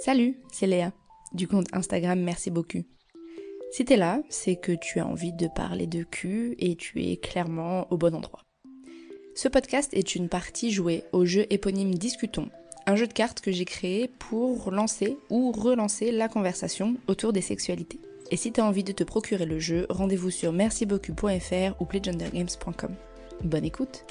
Salut, c'est Léa, du compte Instagram Merci Beaucul. Si t'es là, c'est que tu as envie de parler de cul et tu es clairement au bon endroit. Ce podcast est une partie jouée au jeu éponyme Discutons, un jeu de cartes que j'ai créé pour lancer ou relancer la conversation autour des sexualités. Et si t'as envie de te procurer le jeu, rendez-vous sur mercibeaucul.fr ou playgendergames.com. Bonne écoute!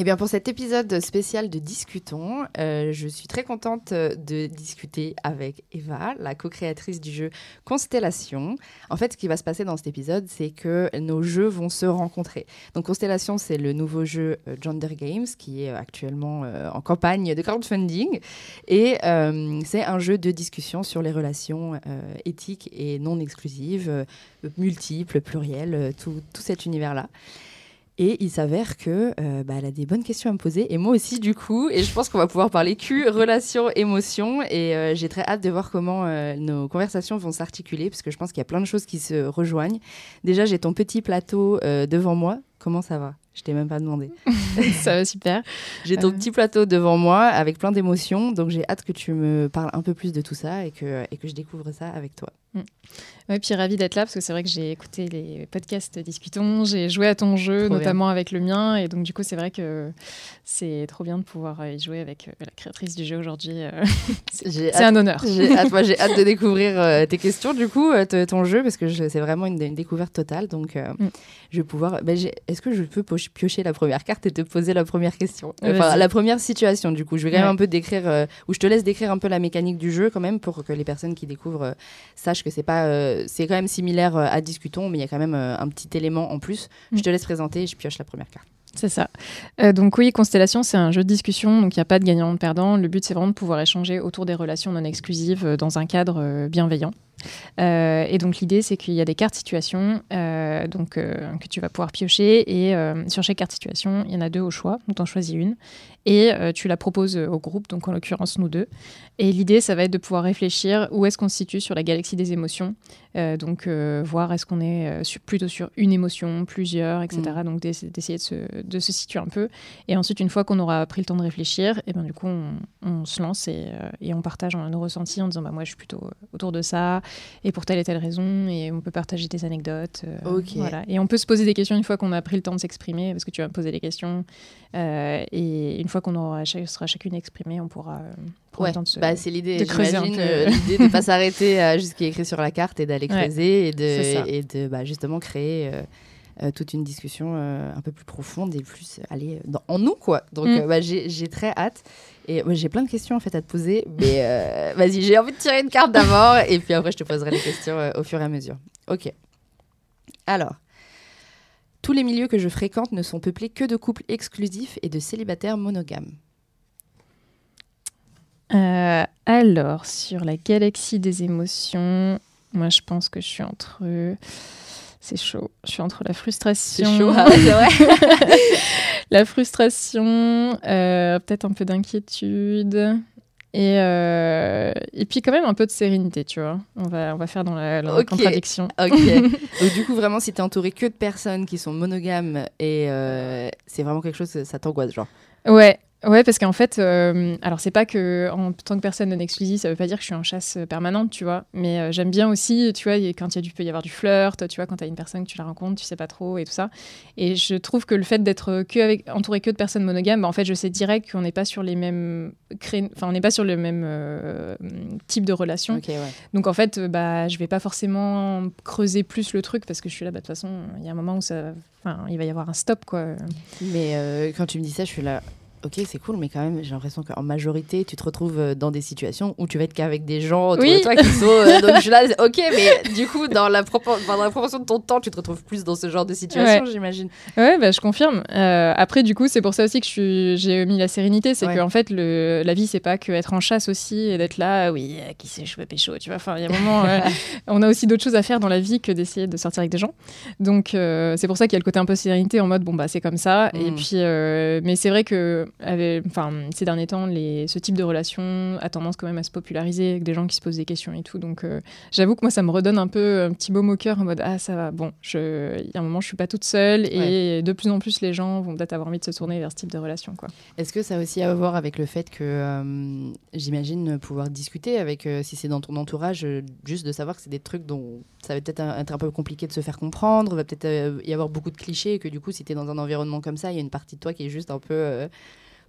Eh bien pour cet épisode spécial de Discutons, je suis très contente de discuter avec Eva, la co-créatrice du jeu Constellations. En fait, ce qui va se passer dans cet épisode, c'est que nos jeux vont se rencontrer. Donc Constellations, c'est le nouveau jeu Gender Games qui est actuellement en campagne de crowdfunding. Et c'est un jeu de discussion sur les relations éthiques et non exclusives, multiples, plurielles, tout cet univers-là. Et il s'avère qu'elle a des bonnes questions à me poser, et moi aussi du coup, et je pense qu'on va pouvoir parler cul, relations, émotions, et j'ai très hâte de voir comment nos conversations vont s'articuler, parce que je pense qu'il y a plein de choses qui se rejoignent. Déjà, j'ai ton petit plateau devant moi, comment ça va ? Je t'ai même pas demandé. Ça va super. J'ai ton petit plateau devant moi, avec plein d'émotions, donc j'ai hâte que tu me parles un peu plus de tout ça, et que je découvre ça avec toi. Oui, puis ravie d'être là parce que c'est vrai que j'ai écouté les podcasts Discutons, j'ai joué à ton jeu, trop notamment bien. Avec le mien, et donc du coup c'est vrai que c'est trop bien de pouvoir y jouer avec la créatrice du jeu aujourd'hui, c'est un honneur. J'ai hâte de découvrir tes questions du coup, ton jeu, parce que c'est vraiment une découverte totale, donc je vais pouvoir... Est-ce que je peux piocher la première carte et te poser la première question, la première situation du coup, je vais quand même un peu décrire, ou je te laisse décrire un peu la mécanique du jeu quand même pour que les personnes qui découvrent sachent que c'est pas, c'est quand même similaire à Discutons, mais il y a quand même un petit élément en plus. Je te laisse présenter et je pioche la première carte. C'est ça. Donc oui, Constellations, c'est un jeu de discussion, donc il n'y a pas de gagnant ou de perdant. Le but, c'est vraiment de pouvoir échanger autour des relations non exclusives dans un cadre bienveillant. Et donc l'idée, c'est qu'il y a des cartes situations que tu vas pouvoir piocher, et sur chaque carte situation, il y en a deux au choix, donc t'en choisis une et tu la proposes au groupe, donc en l'occurrence nous deux, et l'idée ça va être de pouvoir réfléchir où est-ce qu'on se situe sur la galaxie des émotions, voir est-ce qu'on est plutôt sur une émotion, plusieurs, etc. Donc d'essayer de se situer un peu, et ensuite une fois qu'on aura pris le temps de réfléchir, et ben du coup on se lance et on partage nos ressentis en disant bah moi je suis plutôt autour de ça et pour telle et telle raison, et on peut partager des anecdotes, voilà. Et on peut se poser des questions une fois qu'on a pris le temps de s'exprimer, parce que tu vas me poser des questions, et une fois qu'on aura sera chacune exprimée, on pourra prendre le temps de se c'est l'idée, j'imagine, l'idée de pas s'arrêter à juste ce qui est écrit sur la carte et d'aller creuser et de justement créer toute une discussion un peu plus profonde et plus aller en nous quoi. Donc j'ai très hâte. Et j'ai plein de questions en fait à te poser, mais vas-y, j'ai envie de tirer une carte d'abord et puis après je te poserai les questions au fur et à mesure. Ok. Alors, tous les milieux que je fréquente ne sont peuplés que de couples exclusifs et de célibataires monogames. Alors, sur la galaxie des émotions, moi je pense que je suis entre eux. C'est chaud. Je suis entre la frustration. C'est chaud, c'est vrai. La frustration, peut-être un peu d'inquiétude et puis quand même un peu de sérénité, tu vois. On va faire dans la contradiction. Ok. Donc du coup, vraiment, si t'es entouré que de personnes qui sont monogames et c'est vraiment quelque chose, ça t'angoisse, genre. Ouais, parce qu'en fait, alors c'est pas que en tant que personne non exclusive, ça veut pas dire que je suis en chasse permanente, tu vois. Mais j'aime bien aussi, tu vois, quand il peut y avoir du flirt, tu vois, quand t'as une personne que tu la rencontres, tu sais pas trop et tout ça. Et je trouve que le fait d'être entouré que de personnes monogames, en fait, je sais direct qu'on n'est pas sur les mêmes, on n'est pas sur le même type de relation. Okay, ouais. Donc en fait, je vais pas forcément creuser plus le truc parce que je suis là, de toute façon, il y a un moment où il va y avoir un stop, quoi. Mais quand tu me dis ça, je suis là. Ok, c'est cool, mais quand même, j'ai l'impression qu'en majorité, tu te retrouves dans des situations où tu vas être qu'avec des gens autour de toi qui sont... donc je suis là, ok, mais du coup, dans la proportion de ton temps, tu te retrouves plus dans ce genre de situation, j'imagine. Ouais, je confirme. Après, du coup, c'est pour ça aussi que j'ai mis la sérénité. C'est qu'en fait, la vie, c'est pas qu'être en chasse aussi et d'être là, qui sait, je vais pécho, tu vois. Enfin, il y a un moment, on a aussi d'autres choses à faire dans la vie que d'essayer de sortir avec des gens. Donc, c'est pour ça qu'il y a le côté un peu sérénité en mode, c'est comme ça. Et puis, mais c'est vrai que ces derniers temps, ce type de relation a tendance quand même à se populariser avec des gens qui se posent des questions et tout. Donc, j'avoue que moi, ça me redonne un peu un petit baume au cœur en mode « Ah, ça va, bon, il y a un moment, je ne suis pas toute seule. » Et de plus en plus, les gens vont peut-être avoir envie de se tourner vers ce type de relation, quoi. Est-ce que ça a aussi à voir avec le fait que, j'imagine, pouvoir discuter avec, si c'est dans ton entourage, juste de savoir que c'est des trucs dont ça va peut-être être un peu compliqué de se faire comprendre, va peut-être y avoir beaucoup de clichés et que du coup, si tu es dans un environnement comme ça, il y a une partie de toi qui est juste un peu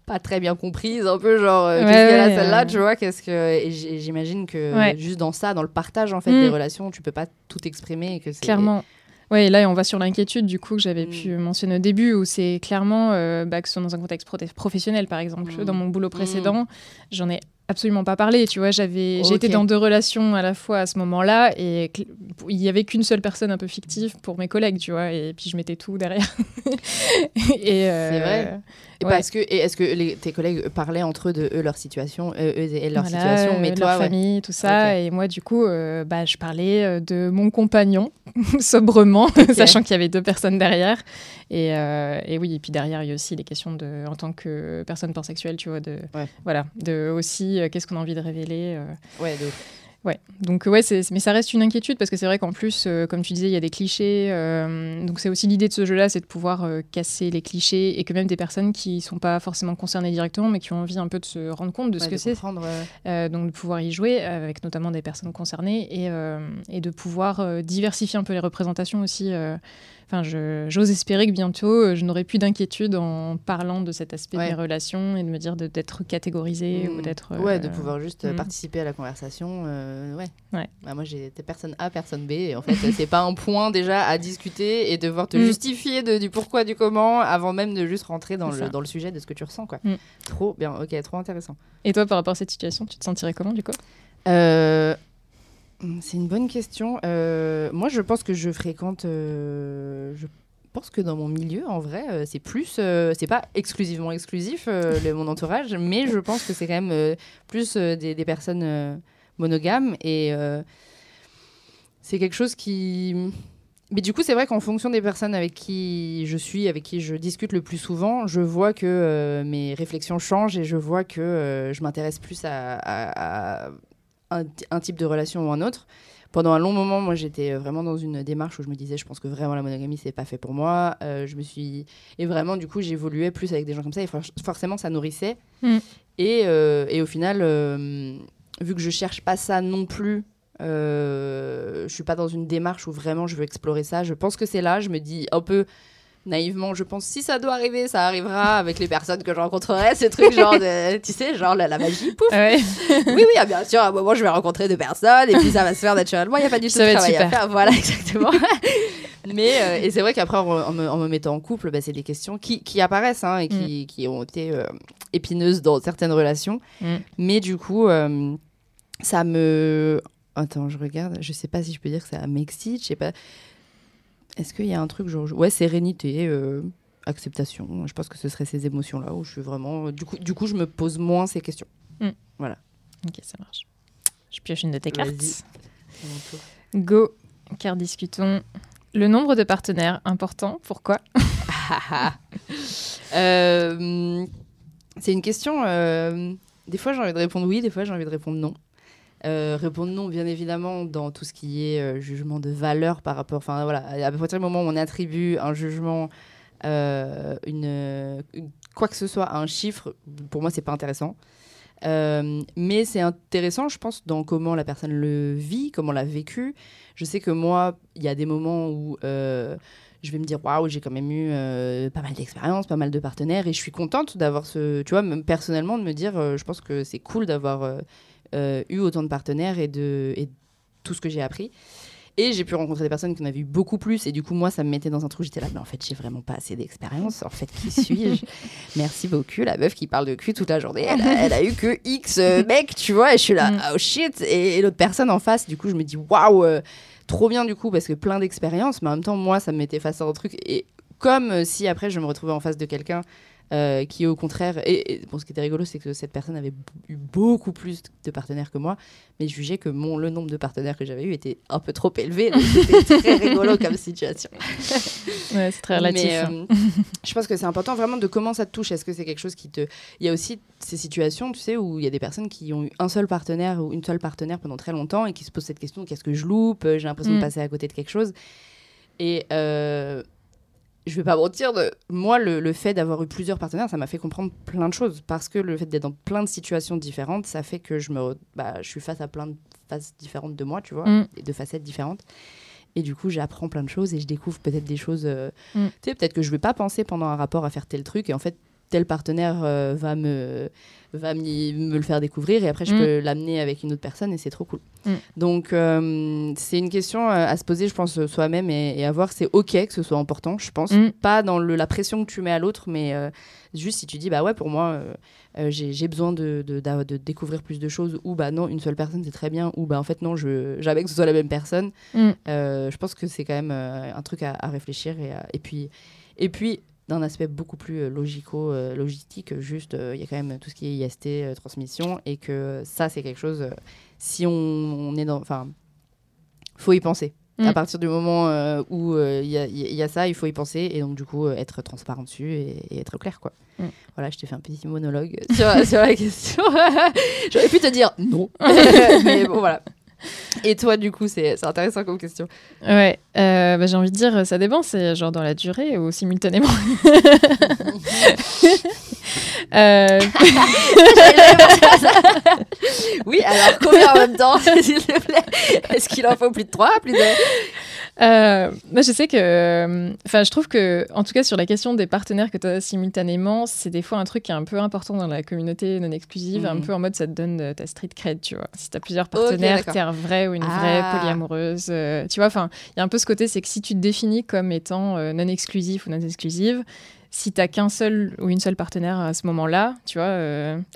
pas très bien comprise, un peu genre qu'est-ce qu'elle a celle-là, tu vois, qu'est-ce que... Et j'imagine que juste dans ça, dans le partage en fait des relations, tu peux pas tout exprimer et que c'est... Clairement. Oui, et là, on va sur l'inquiétude, du coup, que j'avais pu mentionner au début, où c'est clairement que ce soit dans un contexte professionnel, par exemple. Dans mon boulot précédent, j'en ai absolument pas parlé, tu vois, j'étais dans deux relations à la fois à ce moment-là, et il n'y avait qu'une seule personne un peu fictive pour mes collègues, tu vois, et puis je mettais tout derrière. C'est vrai. Est-ce que tes collègues parlaient entre eux de leur situation, mais toi, leur famille, tout ça, et moi, du coup, je parlais de mon compagnon, sobrement, sachant qu'il y avait deux personnes derrière, et puis derrière, il y a aussi les questions de, en tant que personne pansexuelle, tu vois, qu'est-ce qu'on a envie de révéler mais ça reste une inquiétude parce que c'est vrai qu'en plus comme tu disais il y a des clichés donc c'est aussi l'idée de ce jeu là, c'est de pouvoir casser les clichés et que même des personnes qui sont pas forcément concernées directement mais qui ont envie un peu de se rendre compte de ce que c'est donc de pouvoir y jouer avec notamment des personnes concernées et de pouvoir diversifier un peu les représentations aussi j'ose espérer que bientôt, je n'aurai plus d'inquiétude en parlant de cet aspect des relations et de me dire d'être catégorisée ou d'être... de pouvoir juste participer à la conversation. Moi, j'étais personne A, personne B. Et en fait, c'est pas un point déjà à discuter et devoir te justifier du pourquoi, du comment, avant même de juste rentrer dans le sujet de ce que tu ressens, quoi. Trop bien, ok, trop intéressant. Et toi, par rapport à cette situation, tu te sentirais comment, du coup ? C'est une bonne question. Moi, je pense que je fréquente... je pense que dans mon milieu, en vrai, c'est plus... c'est pas exclusivement exclusif, mon entourage, mais je pense que c'est quand même plus des personnes monogames. Et c'est quelque chose qui... Mais du coup, c'est vrai qu'en fonction des personnes avec qui je suis, avec qui je discute le plus souvent, je vois que mes réflexions changent et je vois que je m'intéresse plus à un type de relation ou un autre. Pendant un long moment, moi, j'étais vraiment dans une démarche où je me disais, je pense que vraiment la monogamie, c'est pas fait pour moi. Et vraiment, du coup, j'évoluais plus avec des gens comme ça. Et forcément, ça nourrissait. Et au final, vu que je cherche pas ça non plus, je suis pas dans une démarche où vraiment je veux explorer ça. Je pense que c'est là. Je me dis un peu... naïvement, je pense si ça doit arriver, ça arrivera avec les personnes que je rencontrerai, ces trucs genre, tu sais, genre la magie, pouf. Ouais. Oui, bien sûr, à un moment, je vais rencontrer deux personnes et puis ça va se faire naturellement, il n'y a pas du tout de travail à faire. Voilà, exactement. Mais, et c'est vrai qu'après, en me mettant en couple, c'est des questions qui apparaissent et qui ont été épineuses dans certaines relations. Mais du coup, ça me... Attends, je regarde, je ne sais pas si je peux dire que ça m'excite, je ne sais pas... Est-ce qu'il y a un truc genre... sérénité, acceptation. Je pense que ce serait ces émotions-là où je suis vraiment... Du coup, je me pose moins ces questions. Voilà. Ok, ça marche. Je pioche une de tes cartes. Vas-y. Go. Car discutons. Le nombre de partenaires, important. Pourquoi ? C'est une question... des fois, j'ai envie de répondre oui, des fois, j'ai envie de répondre non. Répondre non, bien évidemment, dans tout ce qui est jugement de valeur par rapport... Enfin, voilà, à partir du moment où on attribue un jugement, quoi que ce soit, à un chiffre, pour moi, c'est pas intéressant. Mais c'est intéressant, je pense, dans comment la personne le vit, comment l'a vécu. Je sais que moi, il y a des moments où... je vais me dire, waouh, j'ai quand même eu pas mal d'expériences, pas mal de partenaires, et je suis contente d'avoir ce... Tu vois, même personnellement, de me dire, je pense que c'est cool d'avoir... eu autant de partenaires et tout ce que j'ai appris. Et j'ai pu rencontrer des personnes qui en avaient eu beaucoup plus. Et du coup, moi, ça me mettait dans un truc. J'étais là, mais en fait, j'ai vraiment pas assez d'expérience. En fait, qui suis-je ? Merci beaucoup. La meuf qui parle de cul toute la journée, elle a eu que X mecs, tu vois. Et je suis là, oh shit. Et l'autre personne en face, du coup, je me dis, waouh, trop bien, du coup, parce que plein d'expériences. Mais en même temps, moi, ça me mettait face à un truc. Et comme si après, je me retrouvais en face de quelqu'un qui au contraire, bon, ce qui était rigolo, c'est que cette personne avait eu beaucoup plus de partenaires que moi, mais jugeait que le nombre de partenaires que j'avais eu était un peu trop élevé. C'était très rigolo comme situation. Ouais, c'est très relatif. Mais, je pense que c'est important vraiment de comment ça te touche. Est-ce que c'est quelque chose qui te... Il y a aussi ces situations, tu sais, où il y a des personnes qui ont eu un seul partenaire ou une seule partenaire pendant très longtemps et qui se posent cette question, qu'est-ce que je loupe? J'ai l'impression de passer à côté de quelque chose. Et... je vais pas mentir, moi, le fait d'avoir eu plusieurs partenaires, ça m'a fait comprendre plein de choses. Parce que le fait d'être dans plein de situations différentes, ça fait que je suis face à plein de faces différentes de moi, tu vois, et de facettes différentes. Et du coup, j'apprends plein de choses et je découvre peut-être des choses... Tu sais, peut-être que je vais pas penser pendant un rapport à faire tel truc et en fait, tel partenaire va me le faire découvrir et après, je peux l'amener avec une autre personne et c'est trop cool. Donc, c'est une question à se poser, je pense, soi-même et à voir. C'est OK que ce soit important, je pense. Pas dans la pression que tu mets à l'autre, mais juste si tu dis, bah ouais, pour moi, j'ai besoin de découvrir plus de choses, ou bah non, une seule personne, c'est très bien, ou bah en fait, non, j'aimerais que ce soit la même personne. Je pense que c'est quand même un truc à réfléchir et puis d'un aspect beaucoup plus logistique, juste il y a quand même tout ce qui est IST, transmission, et que ça, c'est quelque chose, si on est dans... Enfin, il faut y penser. À partir du moment où il y a ça, il faut y penser, et donc du coup, être transparent dessus et être clair, quoi. Voilà, je t'ai fait un petit monologue sur la question. J'aurais pu te dire non, mais bon, voilà. Et toi, du coup, c'est intéressant comme question. Ouais, j'ai envie de dire, ça dépend, c'est genre dans la durée ou simultanément. Oui, alors combien en même temps, s'il te plaît? Est-ce qu'il en faut plus de 3, plus de... Moi, je sais que... Enfin, je trouve que, en tout cas, sur la question des partenaires que tu as simultanément, c'est des fois un truc qui est un peu important dans la communauté non exclusive, un peu en mode ça te donne ta street cred, tu vois. Si tu as plusieurs partenaires, t'es un vrai ou une vraie polyamoureuse. Tu vois, enfin, il y a un peu ce côté, c'est que si tu te définis comme étant non exclusif ou non exclusive, si t'as qu'un seul ou une seule partenaire à ce moment-là, tu vois,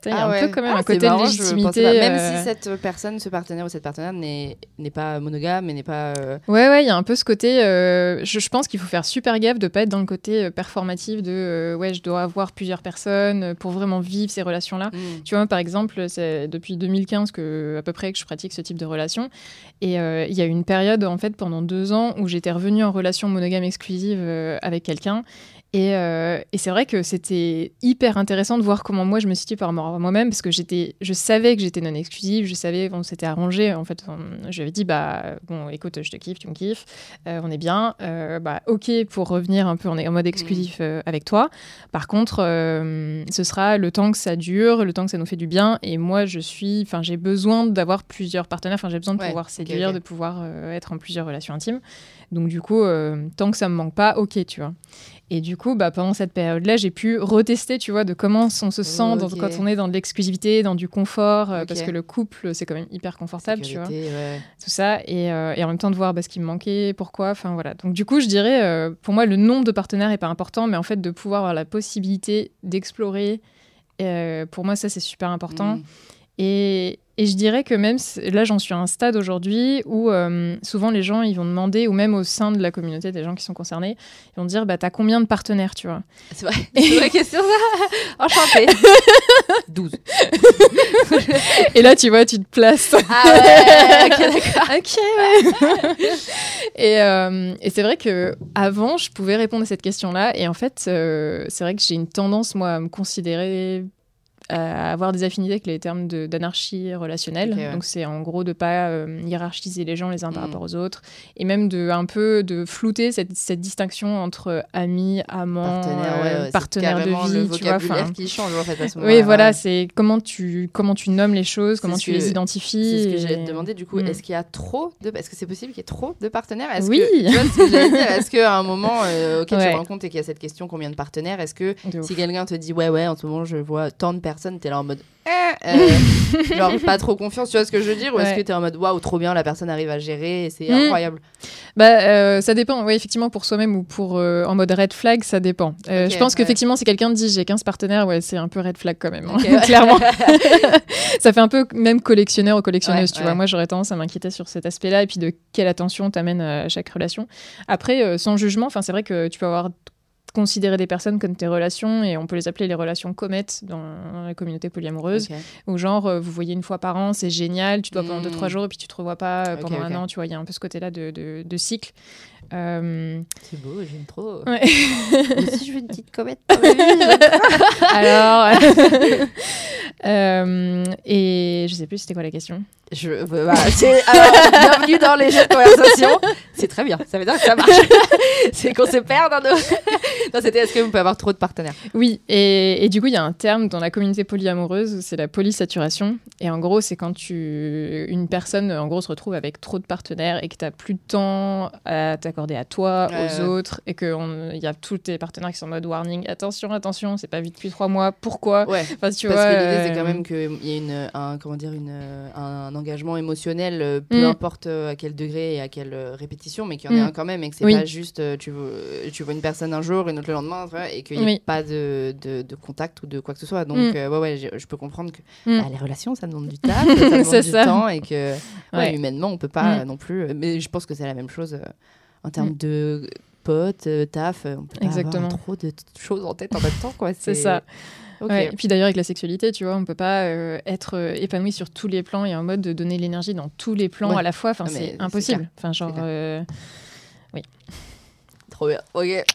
il y a un peu quand même un côté marrant, de légitimité. Même si cette personne, ce partenaire ou cette partenaire n'est pas monogame et n'est pas... Ouais, il y a un peu ce côté... je pense qu'il faut faire super gaffe de ne pas être dans le côté performatif de je dois avoir plusieurs personnes pour vraiment vivre ces relations-là. Tu vois, par exemple, c'est depuis 2015 à peu près que je pratique ce type de relation. Et il y a eu une période, en fait, pendant 2 ans où j'étais revenue en relation monogame exclusive avec quelqu'un. Et c'est vrai que c'était hyper intéressant de voir comment moi je me situe par moi-même, parce que je savais que j'étais non exclusive, je savais qu'on s'était arrangé. En fait, je lui avais dit, bah bon, écoute, je te kiffe, tu me kiffes, on est bien, bah ok pour revenir un peu en mode exclusif avec toi. Par contre, ce sera le temps que ça dure, le temps que ça nous fait du bien. Et moi, j'ai besoin d'avoir plusieurs partenaires, j'ai besoin de pouvoir séduire, de pouvoir être en plusieurs relations intimes. Donc du coup, tant que ça me manque pas, ok, tu vois. Et du coup, pendant cette période-là, j'ai pu retester, tu vois, de comment on se sent quand on est dans de l'exclusivité, dans du confort, parce que le couple, c'est quand même hyper confortable, sécurité, tu vois, tout ça. Et en même temps, de voir ce qui me manquait, pourquoi, enfin voilà. Donc du coup, je dirais, pour moi, le nombre de partenaires n'est pas important, mais en fait, de pouvoir avoir la possibilité d'explorer, pour moi, ça, c'est super important. Et je dirais que même, là, j'en suis à un stade aujourd'hui où souvent les gens, ils vont demander, ou même au sein de la communauté des gens qui sont concernés, ils vont dire, t'as combien de partenaires, tu vois? C'est vrai, c'est la question, ça. Enchantée. 12. Et là, tu vois, tu te places. Ah ouais, ok, d'accord. Ok, ouais. Et c'est vrai qu'avant, je pouvais répondre à cette question-là. Et en fait, c'est vrai que j'ai une tendance, moi, à me considérer... à avoir des affinités avec les termes d'anarchie relationnelle. Donc c'est en gros de ne pas hiérarchiser les gens les uns par rapport aux autres, et même un peu de flouter cette distinction entre amis, amants, partenaire de vie. Le vocabulaire qui change en fait à ce moment-là. Oui, voilà, c'est comment tu nommes les choses, comment tu les identifies. C'est ce que j'allais te demander du coup. Est-ce que c'est possible qu'il y ait trop de partenaires? Est-ce qu'à un moment tu te rends compte et qu'il y a cette question combien de partenaires? Est-ce que si quelqu'un te dit ouais en ce moment je vois tant de personne, t'es là en mode genre pas trop confiance, tu vois ce que je veux dire? Ou est-ce que t'es en mode waouh, trop bien, la personne arrive à gérer et c'est incroyable? Ça dépend, oui, effectivement, pour soi-même ou pour en mode red flag, ça dépend. Je pense qu'effectivement, si quelqu'un te dit j'ai 15 partenaires, c'est un peu red flag quand même, clairement. Ça fait un peu même collectionneur ou collectionneuse, tu vois. Moi, j'aurais tendance à m'inquiéter sur cet aspect-là et puis de quelle attention t'amènes à chaque relation. Après, sans jugement, c'est vrai que tu peux avoir considérer des personnes comme tes relations, et on peut les appeler les relations comètes dans la communauté polyamoureuse, où genre vous voyez une fois par an, c'est génial, tu te vois pendant 2-3 jours et puis tu te revois pas pendant un an, tu vois, il y a un peu ce côté-là de cycle. C'est beau, j'aime trop. Ouais. Moi aussi je veux une petite comète dans ma vie. Alors... et je sais plus c'était quoi la question. Bienvenue dans les jeux de conversation. C'est très bien, ça veut dire que ça marche. C'est qu'on se perd dans nos... Non, c'était est-ce qu'on peut avoir trop de partenaires. Oui, et du coup il y a un terme dans la communauté polyamoureuse, c'est la polysaturation. Et en gros c'est quand une personne en gros se retrouve avec trop de partenaires et que t'as plus de temps à t'accorder à toi, aux autres, et qu'il y a tous tes partenaires qui sont en mode warning, attention, c'est pas vu depuis 3 mois, pourquoi. Enfin, tu vois, parce que l'idée c'est quand même qu'il y a un engagement émotionnel, peu importe à quel degré et à quelle répétition, mais qu'il y en ait un quand même, et que c'est pas juste tu vois une personne un jour, une autre le lendemain, et qu'il n'y ait pas de contact ou de quoi que ce soit. Donc je peux comprendre que les relations ça demande du taf, ça demande du temps, et que humainement on peut pas non plus, mais je pense que c'est la même chose en termes de potes, taf, on peut pas avoir trop de choses en tête en même temps, quoi. C'est ça. Ouais, et puis d'ailleurs avec la sexualité, tu vois, on peut pas être épanoui sur tous les plans et en mode de donner l'énergie dans tous les plans à la fois. Enfin, c'est impossible. Enfin, genre, oui. Trop bien. Ok. Les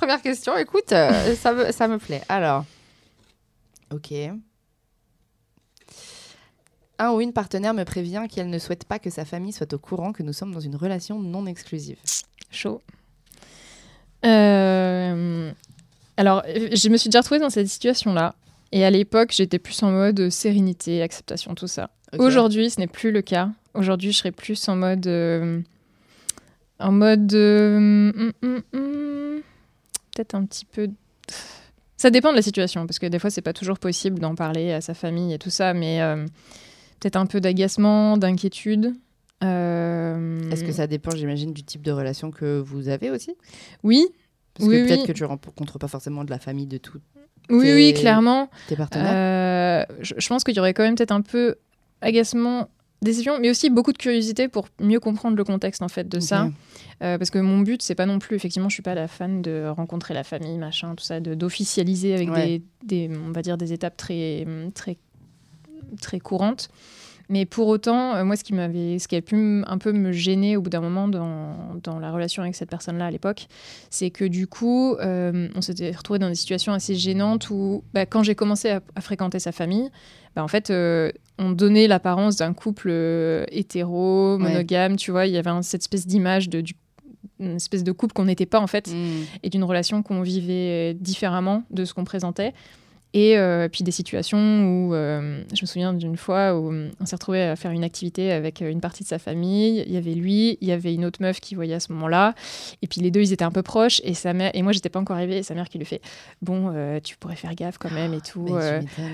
premières questions. Écoute, ça me plaît. Alors, ok. Un ou une partenaire me prévient qu'elle ne souhaite pas que sa famille soit au courant que nous sommes dans une relation non exclusive. Chaud. Alors, je me suis déjà retrouvée dans cette situation-là. Et à l'époque, j'étais plus en mode sérénité, acceptation, tout ça. Okay. Aujourd'hui, ce n'est plus le cas. Aujourd'hui, je serais plus en mode... peut-être un petit peu... Ça dépend de la situation, parce que des fois, c'est pas toujours possible d'en parler à sa famille et tout ça, mais peut-être un peu d'agacement, d'inquiétude... Est-ce que ça dépend, j'imagine, du type de relation que vous avez aussi ? Oui. Parce que peut-être que tu rencontres pas forcément de la famille de tout. Oui, clairement. Tes partenaires. Je pense qu'il y aurait quand même peut-être un peu agacement, déception, mais aussi beaucoup de curiosité pour mieux comprendre le contexte en fait de ça. Parce que mon but, c'est pas non plus, effectivement, je suis pas la fan de rencontrer la famille, machin, tout ça, d'officialiser avec des, on va dire, des étapes très, très, très courantes. Mais pour autant, moi, ce qui a pu un peu me gêner au bout d'un moment dans la relation avec cette personne-là à l'époque, c'est que du coup, on s'était retrouvés dans des situations assez gênantes où, quand j'ai commencé à fréquenter sa famille, en fait, on donnait l'apparence d'un couple hétéro, monogame, tu vois, il y avait cette espèce d'image une espèce de couple qu'on n'était pas, en fait, et d'une relation qu'on vivait différemment de ce qu'on présentait. Et puis des situations où, je me souviens d'une fois où on s'est retrouvé à faire une activité avec une partie de sa famille, il y avait lui, il y avait une autre meuf qui voyait à ce moment-là, et puis les deux ils étaient un peu proches, et sa mère, et moi j'étais pas encore arrivée, et sa mère qui lui fait « Bon, tu pourrais faire gaffe quand même et tout ».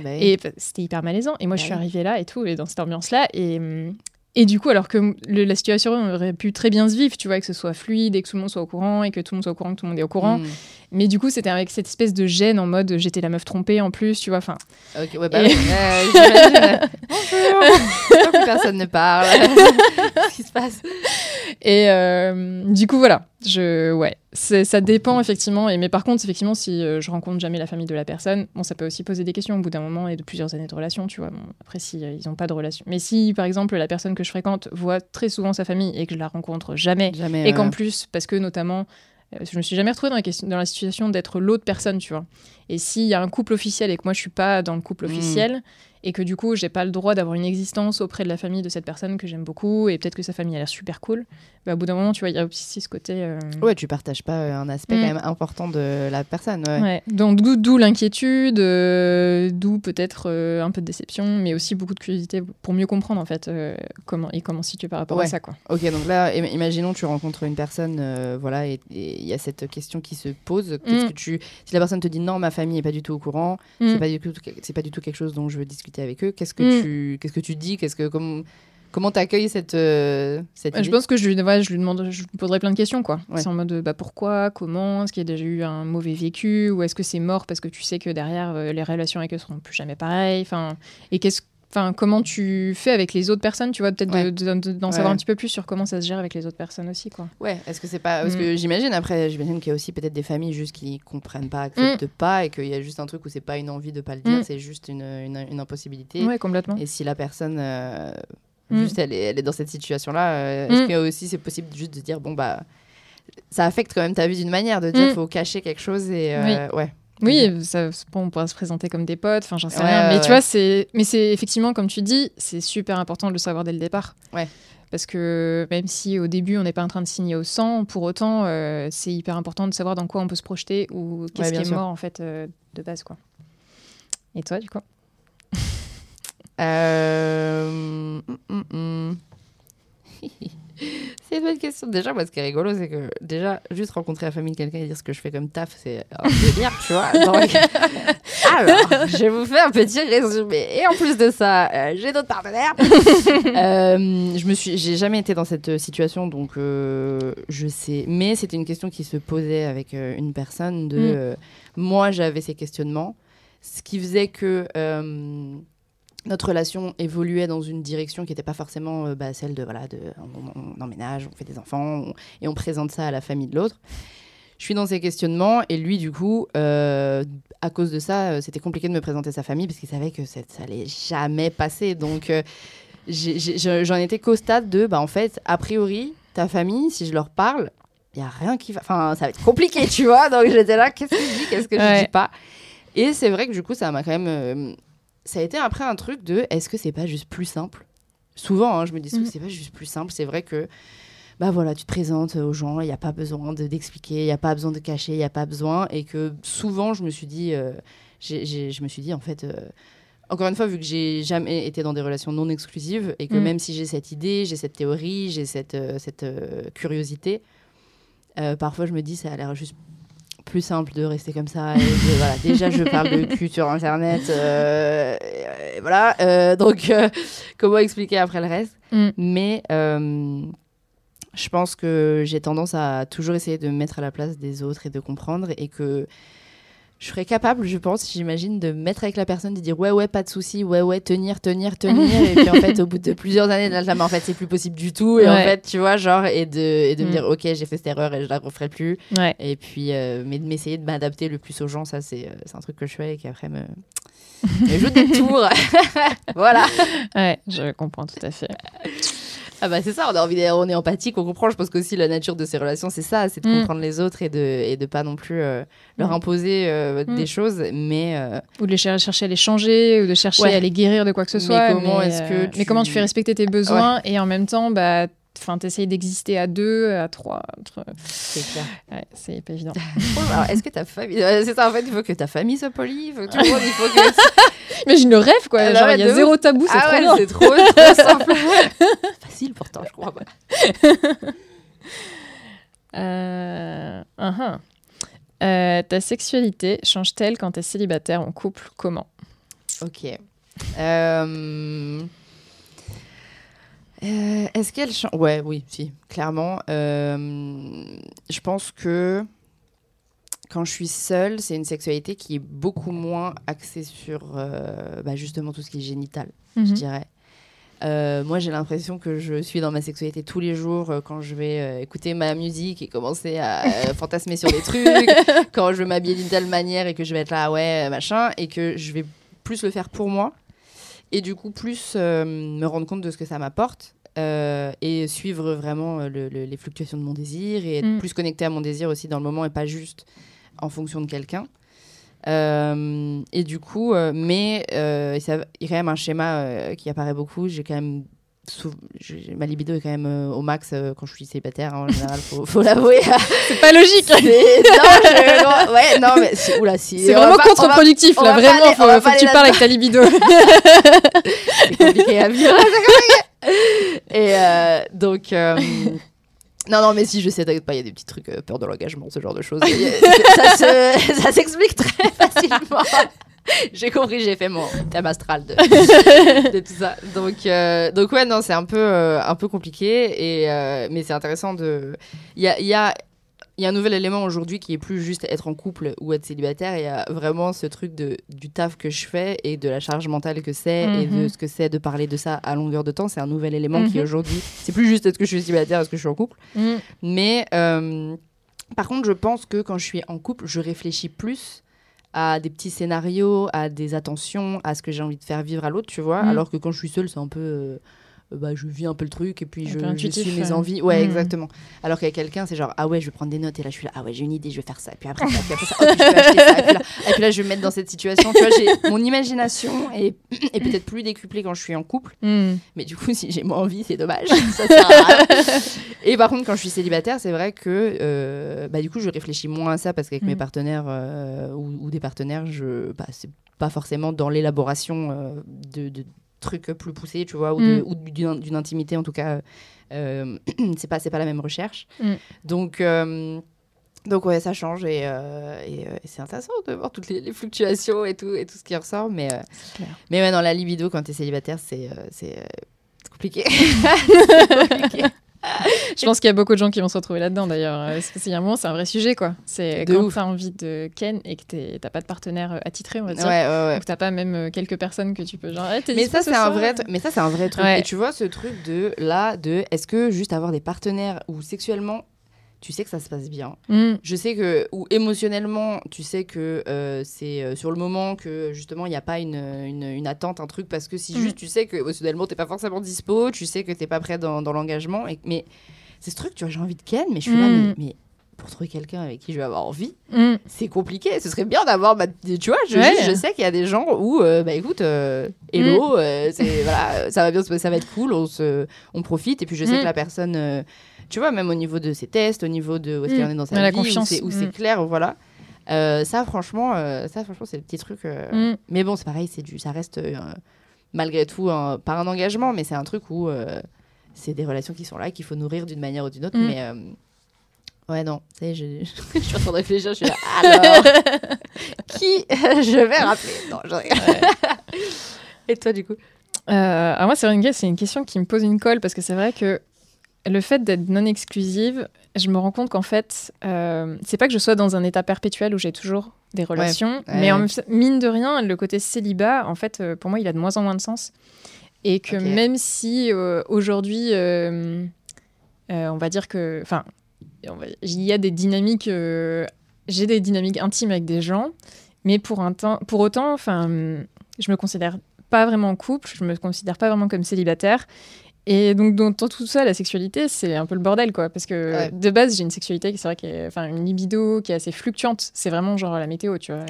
Et c'était hyper malaisant, et moi je suis arrivée là et tout, et dans cette ambiance-là, et du coup, alors que la situation aurait pu très bien se vivre, tu vois, que ce soit fluide et que tout le monde soit au courant, et que tout le monde soit au courant, que tout le monde est au courant. Mais du coup, c'était avec cette espèce de gêne en mode j'étais la meuf trompée en plus, tu vois. Enfin. Ok, j'imagine. Bonjour. Personne ne parle. Qu'est-ce qui se passe ? Et du coup, voilà. Ça dépend effectivement. Mais par contre, effectivement, si je rencontre jamais la famille de la personne, bon, ça peut aussi poser des questions au bout d'un moment et de plusieurs années de relation, tu vois. Bon, après, si ils n'ont pas de relation, mais si par exemple la personne que je fréquente voit très souvent sa famille et que je la rencontre jamais et qu'en plus, parce que notamment, je me suis jamais retrouvée dans la situation d'être l'autre personne, tu vois. Et s'il y a un couple officiel et que moi je suis pas dans le couple officiel et que du coup j'ai pas le droit d'avoir une existence auprès de la famille de cette personne que j'aime beaucoup, et peut-être que sa famille a l'air super cool, au bout d'un moment, tu vois, il y a aussi ce côté... Ouais, tu partages pas un aspect quand même important de la personne. Ouais. Donc d'où l'inquiétude, d'où peut-être un peu de déception, mais aussi beaucoup de curiosité pour mieux comprendre en fait comment situer par rapport à ça, quoi. Ok, donc là, imaginons tu rencontres une personne, et il y a cette question qui se pose. Qu'est-ce que si la personne te dit non, ma famille est pas du tout au courant, c'est pas du tout quelque chose dont je veux discuter avec eux, qu'est-ce que tu dis, comment t'accueilles cette idée? Je pense que je lui poserai plein de questions, quoi. C'est en mode pourquoi, comment, est-ce qu'il y a déjà eu un mauvais vécu, ou est-ce que c'est mort parce que tu sais que derrière les relations avec eux seront plus jamais pareilles, enfin, et qu'est-ce Enfin, comment tu fais avec les autres personnes, tu vois, peut-être d'en savoir un petit peu plus sur comment ça se gère avec les autres personnes aussi, quoi. Ouais, est-ce que c'est pas... Parce que j'imagine qu'il y a aussi peut-être des familles juste qui comprennent pas, acceptent pas, et qu'il y a juste un truc où c'est pas une envie de pas le dire, c'est juste une impossibilité. Ouais, complètement. Et si la personne... juste elle est dans cette situation-là, est-ce que aussi c'est possible juste de dire, bon, bah, ça affecte quand même ta vie d'une manière, de dire, faut cacher quelque chose et... Oui, ça, on pourra se présenter comme des potes, enfin j'en sais rien, mais tu vois, c'est effectivement, comme tu dis, c'est super important de le savoir dès le départ. Ouais. Parce que même si au début on n'est pas en train de signer au sang, pour autant c'est hyper important de savoir dans quoi on peut se projeter ou qu'est-ce qui est mort en fait de base, quoi. Et toi, du coup? C'est une bonne question. Déjà, moi, ce qui est rigolo, c'est que déjà, juste rencontrer la famille de quelqu'un et dire ce que je fais comme taf, c'est un délire, tu vois. Donc... Alors, je vais vous faire un petit résumé. Et en plus de ça, j'ai d'autres partenaires. J'ai jamais été dans cette situation, donc je sais. Mais c'était une question qui se posait avec une personne. Moi, j'avais ces questionnements. Ce qui faisait que... notre relation évoluait dans une direction qui n'était pas forcément celle de, on emménage, on fait des enfants, et on présente ça à la famille de l'autre. Je suis dans ces questionnements, et lui, du coup, à cause de ça, c'était compliqué de me présenter sa famille, parce qu'il savait que ça n'allait jamais passer. Donc, j'en étais qu'au stade de, en fait, a priori, ta famille, si je leur parle, il n'y a rien qui va... Enfin, ça va être compliqué, tu vois. Donc, j'étais là, qu'est-ce que je dis, qu'est-ce que je dis pas. Et c'est vrai que, du coup, ça m'a quand même... ça a été après un truc de est-ce que c'est pas juste plus simple? Souvent, je me dis que c'est pas juste plus simple. C'est vrai que tu te présentes aux gens, il n'y a pas besoin d'expliquer, il n'y a pas besoin de cacher, il n'y a pas besoin. Et que souvent, je me suis dit, en fait, encore une fois, vu que j'ai jamais été dans des relations non exclusives et que même si j'ai cette idée, j'ai cette théorie, j'ai cette curiosité, parfois je me dis ça a l'air juste plus simple de rester comme ça. Et déjà, je parle de cul sur Internet. Donc, comment expliquer après le reste? Mais je pense que j'ai tendance à toujours essayer de me mettre à la place des autres et de comprendre, et que je serais capable, je pense, j'imagine, de me mettre avec la personne, de dire ouais, pas de souci, ouais, tenir. Et puis, en fait, au bout de plusieurs années, là, mais en fait, c'est plus possible du tout. Et en fait, tu vois, genre, et de me dire, OK, j'ai fait cette erreur et je la referai plus. Ouais. Et puis, mais de m'essayer de m'adapter le plus aux gens, ça, c'est un truc que je fais et qui après me joue des tours. Voilà. Ouais, je comprends tout à fait. Ah bah c'est ça, on est empathique, on comprend. Je pense qu'aussi la nature de ces relations, c'est ça, c'est de comprendre les autres et de pas non plus leur imposer des choses, mais... Ou de les chercher à les changer, ou de chercher à les guérir de quoi que ce soit. Mais comment tu fais respecter tes besoins et en même temps, t'essayes d'exister à deux, à trois. C'est clair. Ouais, c'est pas évident. Alors, est-ce que ta famille... C'est ça, en fait, il faut que ta famille soit polie, il faut que tout le monde... Imagine le rêve, quoi. Genre, il y a zéro tabou, c'est trop bien. C'est trop simple. Facile, pourtant, je crois. Ta sexualité change-t-elle quand t'es célibataire, en couple? Comment? Ok. Est-ce qu'elle change? Ouais, oui, si, clairement. Je pense que quand je suis seule, c'est une sexualité qui est beaucoup moins axée sur justement tout ce qui est génital, je dirais. Moi, j'ai l'impression que je suis dans ma sexualité tous les jours quand je vais écouter ma musique et commencer à fantasmer sur des trucs, quand je vais m'habiller d'une telle manière et que je vais être là, et que je vais plus le faire pour moi. Et du coup, plus me rendre compte de ce que ça m'apporte et suivre vraiment les fluctuations de mon désir et être plus connectée à mon désir aussi dans le moment et pas juste en fonction de quelqu'un. Et du coup, il y a quand même un schéma qui apparaît beaucoup. Ma libido est quand même au max quand je suis célibataire, hein, en général, faut l'avouer. C'est pas logique. C'est vraiment contre-productif, là, vraiment, faut que tu parles avec ta libido. C'est compliqué à vivre. Et donc... Non, mais si, je sais, t'inquiète pas, il y a des petits trucs, peur de l'engagement, ce genre de choses. Ça s'explique très facilement. J'ai compris, j'ai fait mon thème astral de tout ça. Donc ouais, non, c'est un peu compliqué, mais c'est intéressant de... Il y a y a un nouvel élément aujourd'hui qui est plus juste être en couple ou être célibataire. Il y a vraiment ce truc du taf que je fais et de la charge mentale que c'est et de ce que c'est de parler de ça à longueur de temps. C'est un nouvel élément qui aujourd'hui, c'est plus juste est-ce que je suis célibataire, est-ce que je suis en couple. Mais par contre, je pense que quand je suis en couple, je réfléchis plus à des petits scénarios, à des attentions, à ce que j'ai envie de faire vivre à l'autre, tu vois. Alors que quand je suis seule, c'est un peu... je vis un peu le truc et puis je suis mes envies. Ouais, exactement. Alors qu'avec quelqu'un, c'est genre, ah ouais, je vais prendre des notes et là, je suis là, ah ouais, j'ai une idée, je vais faire ça. Et puis après, ça, puis après ça, oh, puis je vais acheter ça. Et puis là, je vais me mettre dans cette situation. Tu vois, j'ai mon imagination est peut-être plus décuplée quand je suis en couple. Mais du coup, si j'ai moins envie, c'est dommage. Ça sert à rien. Et par contre, quand je suis célibataire, c'est vrai que du coup, je réfléchis moins à ça parce qu'avec mes partenaires ou des partenaires, c'est pas forcément dans l'élaboration de truc plus poussé, tu vois, ou d'une intimité, en tout cas c'est pas la même recherche. Donc ouais, ça change et c'est intéressant de voir toutes les fluctuations et tout ce qui ressort, mais ouais, dans la libido quand t'es célibataire, c'est compliqué. Je pense qu'il y a beaucoup de gens qui vont se retrouver là-dedans, d'ailleurs. Spécialement, c'est un vrai sujet, quoi. C'est quand t'as envie de ken et que t'as pas de partenaire attitré, on va dire. Ouais. Ou que t'as pas même quelques personnes que tu peux genre... Mais ça, c'est un vrai truc. Ouais. Et tu vois, ce truc de est-ce que juste avoir des partenaires ou sexuellement... tu sais que ça se passe bien. Je sais que, ou émotionnellement, tu sais que c'est sur le moment que, justement, il n'y a pas une attente, un truc, parce que si juste tu sais que, émotionnellement, t'es pas forcément dispo, tu sais que t'es pas prêt dans l'engagement, mais c'est ce truc, tu vois, j'ai envie de ken, mais je suis là, mais pour trouver quelqu'un avec qui je vais avoir envie, c'est compliqué. Ce serait bien d'avoir, tu vois, je sais qu'il y a des gens où, écoute, hello, voilà, ça va bien, ça va être cool, on profite, et puis je sais que la personne... tu vois, même au niveau de ses tests, au niveau de où est-ce qu'on est dans sa vie, confiance. C'est clair, voilà. Ça, franchement, c'est le petit truc. Mais bon, c'est pareil, ça reste malgré tout pas un engagement, mais c'est un truc où c'est des relations qui sont là, qu'il faut nourrir d'une manière ou d'une autre. Mais ouais, non, tu sais, je suis en train de réfléchir, je suis là, alors, qui je vais rappeler? Non, Et toi, du coup alors moi, c'est une question qui me pose une colle, parce que c'est vrai que le fait d'être non exclusive, je me rends compte qu'en fait, c'est pas que je sois dans un état perpétuel où j'ai toujours des relations, mais mine de rien, le côté célibat, en fait, pour moi, il a de moins en moins de sens. Et que même si aujourd'hui, on va dire que... Enfin, il y a des dynamiques... j'ai des dynamiques intimes avec des gens, mais pour autant, je me considère pas vraiment en couple, je me considère pas vraiment comme célibataire. Et donc, dans tout ça, la sexualité, c'est un peu le bordel, quoi. Parce que, de base, j'ai une sexualité qui, c'est vrai, une libido qui est assez fluctuante. C'est vraiment genre la météo, tu vois.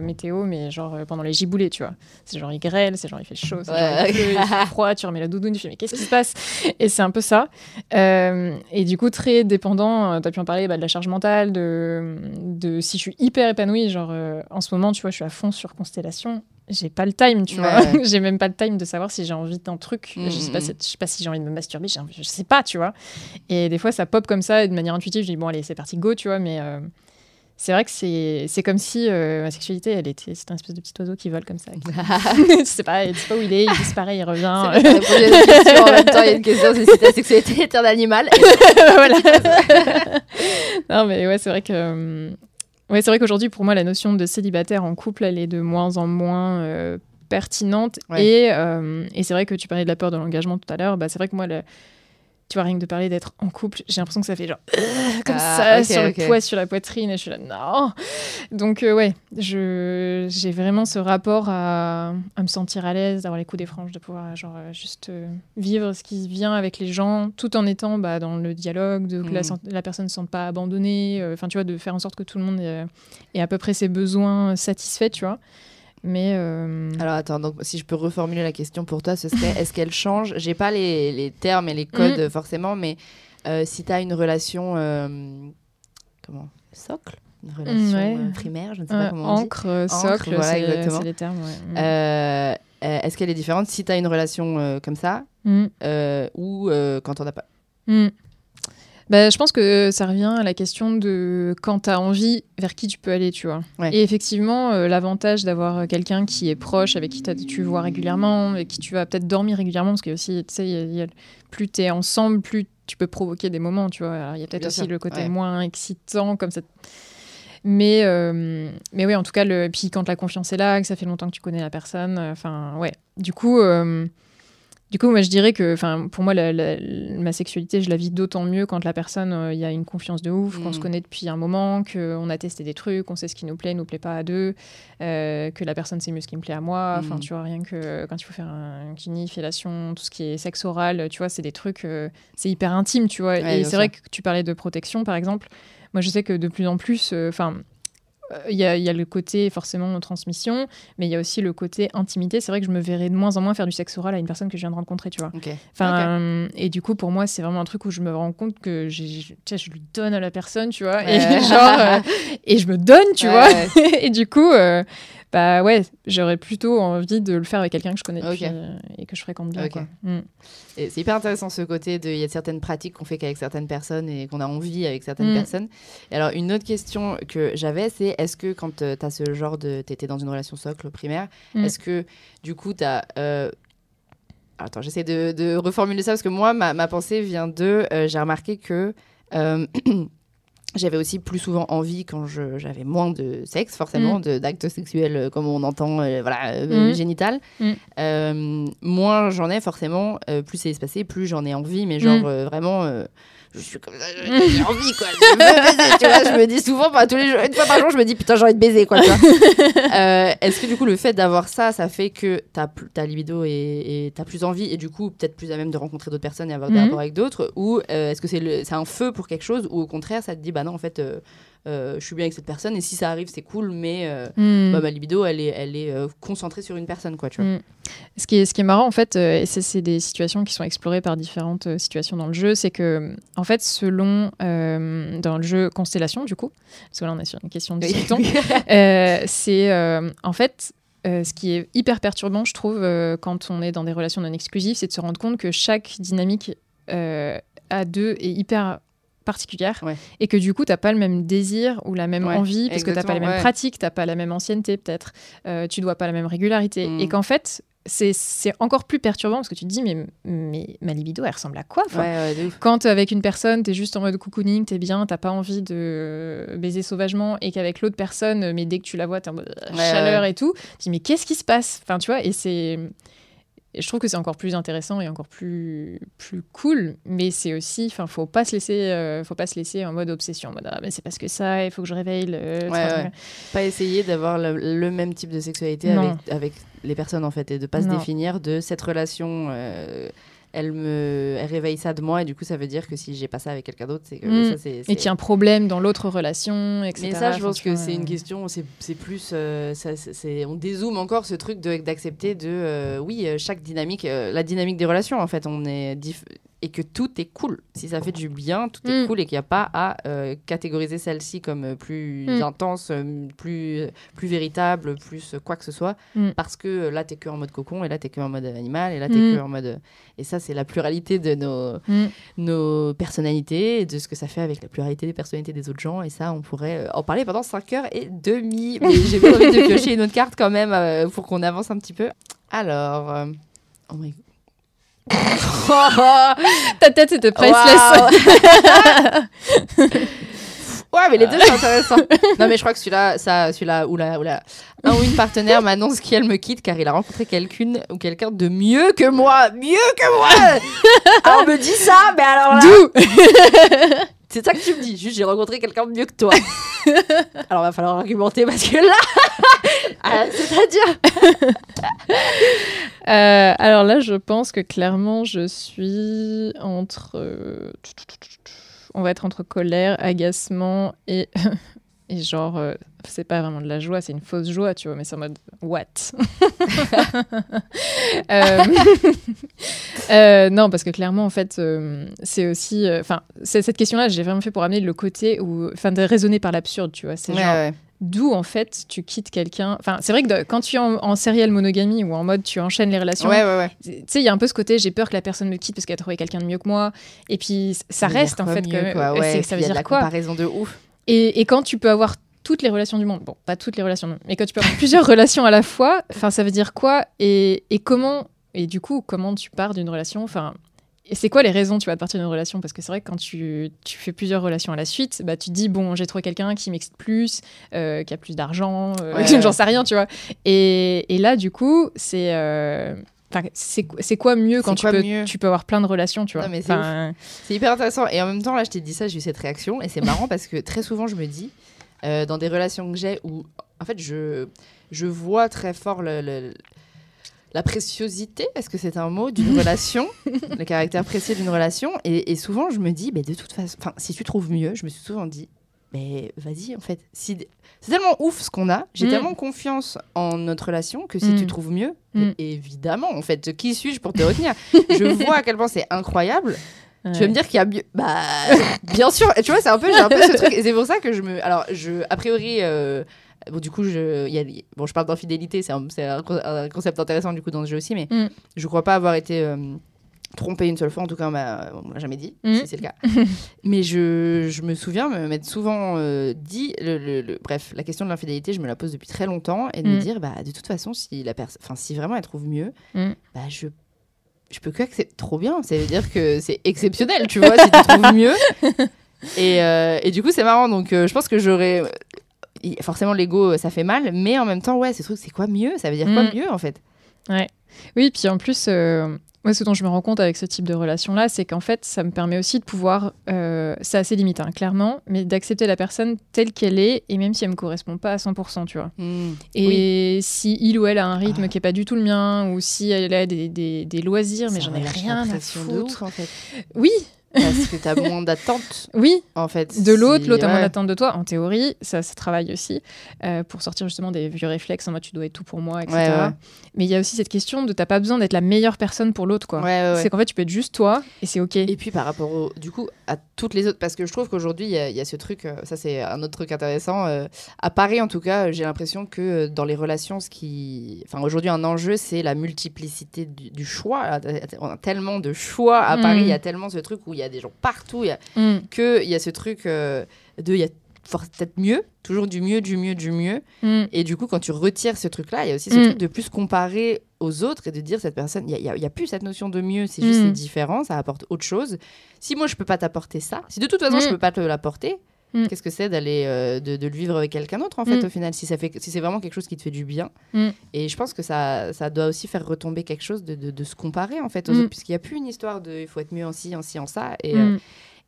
Météo, mais genre pendant les giboulées, tu vois. C'est genre, il grêle, c'est genre, il fait chaud, c'est genre, il fait froid, tu remets la doudoune, tu fais, mais qu'est-ce qui se passe? Et c'est un peu ça. Et du coup, très dépendant, t'as pu en parler, de la charge mentale, de si je suis hyper épanouie, genre, en ce moment, tu vois, je suis à fond sur Constellations. J'ai pas le time, tu vois. J'ai même pas le time de savoir si j'ai envie d'un truc. Je sais pas si j'ai envie de me masturber, je sais pas, tu vois. Et des fois, ça pop comme ça, et de manière intuitive, je dis, bon, allez, c'est parti, go, tu vois. Mais c'est vrai que c'est comme si ma sexualité, c'était un espèce de petit oiseau qui vole comme ça. Tu sais pas où il est, il disparaît, il revient. C'est vrai, ça répond à une question. En même temps, il y a une question, c'est si ta sexualité est un animal. Voilà. Non, mais ouais, c'est vrai que... Ouais, c'est vrai qu'aujourd'hui, pour moi, la notion de célibataire en couple, elle est de moins en moins pertinente. Ouais. Et c'est vrai que tu parlais de la peur de l'engagement tout à l'heure. Bah, c'est vrai que moi, tu vois, rien que de parler d'être en couple, j'ai l'impression que ça fait genre comme ça, okay, sur le poids, sur la poitrine. Et je suis là, non. Donc, ouais, j'ai vraiment ce rapport à me sentir à l'aise, d'avoir les coups des franges, de pouvoir genre, juste vivre ce qui vient avec les gens, tout en étant dans le dialogue, de que la personne ne se sente pas abandonnée, tu vois, de faire en sorte que tout le monde ait à peu près ses besoins satisfaits, tu vois. Mais alors attends, donc si je peux reformuler la question pour toi, ce serait est-ce qu'elle change? J'ai pas les termes et les codes forcément, mais si t'as une relation socle, une relation primaire, je ne sais pas comment on dit, ancre, socle, voilà, c'est les termes. Ouais. Est-ce qu'elle est différente si t'as une relation comme ça ou quand on n'a pas? Bah, je pense que ça revient à la question de quand tu as envie, vers qui tu peux aller, tu vois. Ouais. Et effectivement, l'avantage d'avoir quelqu'un qui est proche, avec qui tu vois régulièrement, avec qui tu vas peut-être dormir régulièrement, parce que aussi, tu sais, plus tu es ensemble, plus tu peux provoquer des moments, tu vois. Alors, il y a peut-être aussi le côté moins excitant, comme ça. Mais oui, en tout cas, puis quand la confiance est là, que ça fait longtemps que tu connais la personne, enfin, ouais. Du coup, moi, je dirais que pour moi, ma sexualité, je la vis d'autant mieux quand la personne, y a une confiance de ouf, qu'on se connaît depuis un moment, qu'on a testé des trucs, on sait ce qui nous plaît pas à deux, que la personne sait mieux ce qui me plaît à moi. Enfin, tu vois, rien que quand il faut faire un kiné, fellation, tout ce qui est sexe oral, tu vois, c'est des trucs, c'est hyper intime, tu vois. Ouais, et c'est vrai que tu parlais de protection, par exemple. Moi, je sais que de plus en plus, il y a le côté forcément transmission, mais il y a aussi le côté intimité. C'est vrai que je me verrais de moins en moins faire du sexe oral à une personne que je viens de rencontrer, tu vois. Et du coup, pour moi, c'est vraiment un truc où je me rends compte que je lui donne à la personne, tu vois, et genre et je me donne, tu vois. Et du coup, j'aurais plutôt envie de le faire avec quelqu'un que je connais et que je fréquente bien. Quoi. Et c'est hyper intéressant, ce côté de, il y a certaines pratiques qu'on fait qu'avec certaines personnes et qu'on a envie avec certaines personnes. Et alors, une autre question que j'avais, c'est est-ce que quand tu as ce genre de... Tu étais dans une relation socle primaire, est-ce que du coup tu as... Attends, j'essaie de reformuler ça parce que moi, ma pensée vient de... j'ai remarqué que j'avais aussi plus souvent envie quand j'avais moins de sexe, forcément, d'actes sexuels comme on entend, génital. Moins j'en ai, forcément, plus c'est espacé, plus j'en ai envie, mais genre vraiment... je suis comme ça, j'ai envie, quoi, de me baiser, tu vois. Je me dis souvent, tous les jours, une fois par jour, je me dis putain, j'ai envie de baiser, quoi, tu vois. Est-ce que du coup, le fait d'avoir ça fait que ta libido et t'as plus envie et du coup, peut-être plus à même de rencontrer d'autres personnes et avoir des rapports avec d'autres, ou est-ce que c'est un feu pour quelque chose, ou au contraire, ça te dit bah non, en fait, je suis bien avec cette personne et si ça arrive, c'est cool, mais ma libido, elle est concentrée sur une personne, quoi, tu vois. Ce qui est marrant, en fait, c'est des situations qui sont explorées par différentes situations dans le jeu, c'est que, en fait, selon, dans le jeu Constellations, du coup, parce que là, on est sur une question de discutons, c'est, en fait... ce qui est hyper perturbant, je trouve, quand on est dans des relations non exclusives, c'est de se rendre compte que chaque dynamique à deux est hyper particulière et que du coup, t'as pas le même désir ou la même envie parce que t'as pas les mêmes pratiques, t'as pas la même ancienneté peut-être, tu dois pas la même régularité et qu'en fait... C'est encore plus perturbant parce que tu te dis mais ma libido elle ressemble à quoi quand avec une personne t'es juste en mode cocooning, t'es bien, t'as pas envie de baiser sauvagement et qu'avec l'autre personne mais dès que tu la vois t'es en mode chaleur et tout, tu dis mais qu'est-ce qui se passe, enfin tu vois, et c'est... Je trouve que c'est encore plus intéressant et encore plus cool, mais c'est aussi, enfin, faut pas se laisser en mode obsession, en mode mais c'est parce que ça, il faut que je réveille le... Pas essayer d'avoir le même type de sexualité avec les personnes en fait, et de pas se définir de cette relation. Elle réveille ça de moi et du coup ça veut dire que si j'ai pas ça avec quelqu'un d'autre, c'est que ça c'est... Et qu'il y a un problème dans l'autre relation, etc. Mais ça, je pense que c'est une question, c'est plus on dézoome encore ce truc d'accepter de chaque dynamique, la dynamique des relations en fait, on est et que tout est cool. Si ça fait du bien, tout est cool et qu'il n'y a pas à catégoriser celle-ci comme plus intense, plus véritable, plus quoi que ce soit. Parce que là, t'es que en mode cocon et là, t'es que en mode animal et là, t'es que en mode... Et ça, c'est la pluralité de nos personnalités et de ce que ça fait avec la pluralité des personnalités des autres gens. Et ça, on pourrait en parler pendant 5h30. Mais j'ai bien envie de piocher une autre carte quand même pour qu'on avance un petit peu. Alors... Oh my God. Ta tête c'était priceless. Ouais, mais les deux c'est intéressant. Non mais je crois que celui-là oula un ou une partenaire m'annonce qu'elle me quitte car il a rencontré quelqu'un de mieux que moi. Ah, on me dit ça mais alors là d'où? C'est ça que tu me dis, juste j'ai rencontré quelqu'un de mieux que toi. Alors va falloir argumenter parce que là, c'est-à-dire... alors là, je pense que clairement, je suis entre... On va être entre colère, agacement et... Et genre, c'est pas vraiment de la joie, c'est une fausse joie, tu vois, mais c'est en mode « what ?» Non, parce que clairement, en fait, c'est aussi... Enfin, cette question-là, j'ai vraiment fait pour amener le côté où... Enfin, de raisonner par l'absurde, tu vois. C'est genre, D'où, en fait, tu quittes quelqu'un. Enfin, c'est vrai que quand tu es en serial monogamie ou en mode tu enchaînes les relations, tu sais, il y a un peu ce côté j'ai peur que la personne me quitte parce qu'elle a trouvé quelqu'un de mieux que moi. Et puis, ça reste, en fait, ça veut dire quoi ? Comparaison de ouf. Et quand tu peux avoir toutes les relations du monde, bon, pas toutes les relations, non, mais quand tu peux avoir plusieurs relations à la fois, enfin, ça veut dire quoi ? Et comment, et du coup, comment tu pars d'une relation ? Enfin, et c'est quoi les raisons, tu vois, de partir d'une relation ? Parce que c'est vrai que quand tu fais plusieurs relations à la suite, bah, tu te dis, bon, j'ai trouvé quelqu'un qui m'excite plus, qui a plus d'argent, j'en sais rien, tu vois. Et là, du coup, c'est quoi mieux quand tu peux avoir plein de relations, tu vois. Non, c'est hyper intéressant. Et en même temps, là, je t'ai dit ça, j'ai eu cette réaction. Et c'est marrant parce que très souvent, je me dis, dans des relations que j'ai où, en fait, je vois très fort la préciosité, est-ce que c'est un mot, d'une relation, le caractère précieux d'une relation. Et souvent, je me dis, mais de toute façon, si tu trouves mieux, je me suis souvent dit, mais vas-y, en fait. C'est tellement ouf ce qu'on a. J'ai tellement confiance en notre relation que si tu trouves mieux, évidemment, en fait, qui suis-je pour te retenir ? Je vois à quel point c'est incroyable. Ouais. Tu vas me dire qu'il y a mieux. Bah, bien sûr. Tu vois, j'ai un peu ce truc. Et c'est pour ça que je me. Alors, a priori. Bon, du coup, je parle d'infidélité, c'est un concept intéressant du coup dans ce jeu aussi, mais je crois pas avoir été trompée une seule fois, en tout cas on m'a jamais dit, si c'est le cas. Mais je me souviens m'être souvent dit, bref, la question de l'infidélité, je me la pose depuis très longtemps, et de me dire, bah, de toute façon, si vraiment elle trouve mieux, bah, je peux que accepter. Trop bien, ça veut dire que c'est exceptionnel, tu vois, si tu trouves mieux. Et du coup, c'est marrant, donc je pense que j'aurais... Forcément, l'ego, ça fait mal, mais en même temps, ouais, ce truc, c'est quoi mieux ? Ça veut dire quoi mieux, en fait ? Ouais. Oui, puis en plus, ce dont je me rends compte avec ce type de relation-là, c'est qu'en fait, ça me permet aussi de pouvoir, ça a ses limites, hein, clairement, mais d'accepter la personne telle qu'elle est, et même si elle ne me correspond pas à 100%, tu vois. Et si il ou elle a un rythme qui n'est pas du tout le mien, ou si elle a des loisirs, mais j'en ai rien à foutre. En fait. Oui. Parce que t'as moins d'attente. Oui. En fait. De l'autre a moins d'attente de toi. En théorie, ça travaille aussi pour sortir justement des vieux réflexes en mode tu dois être tout pour moi, etc. Ouais. Mais il y a aussi cette question de t'as pas besoin d'être la meilleure personne pour l'autre, quoi. Ouais. C'est qu'en fait tu peux être juste toi et c'est ok. Et puis par rapport à toutes les autres, parce que je trouve qu'aujourd'hui il y a ce truc, ça c'est un autre truc intéressant. À Paris en tout cas, j'ai l'impression que dans les relations, aujourd'hui un enjeu c'est la multiplicité du choix. On a tellement de choix à Paris, il y a tellement ce truc où il y a des gens partout, que il y a ce truc il y a peut-être mieux, toujours du mieux. Et du coup, quand tu retires ce truc-là, il y a aussi ce truc de plus comparer aux autres et de dire cette personne, il y a plus cette notion de mieux, c'est juste différent, ça apporte autre chose. Si moi, je peux pas t'apporter ça, si de toute façon, je peux pas te l'apporter, qu'est-ce que c'est d'aller de le vivre avec quelqu'un d'autre, en fait, au final, si c'est vraiment quelque chose qui te fait du bien. Et je pense que ça doit aussi faire retomber quelque chose de se comparer, en fait, aux autres, puisqu'il n'y a plus une histoire de « il faut être mieux en ci, en ça ».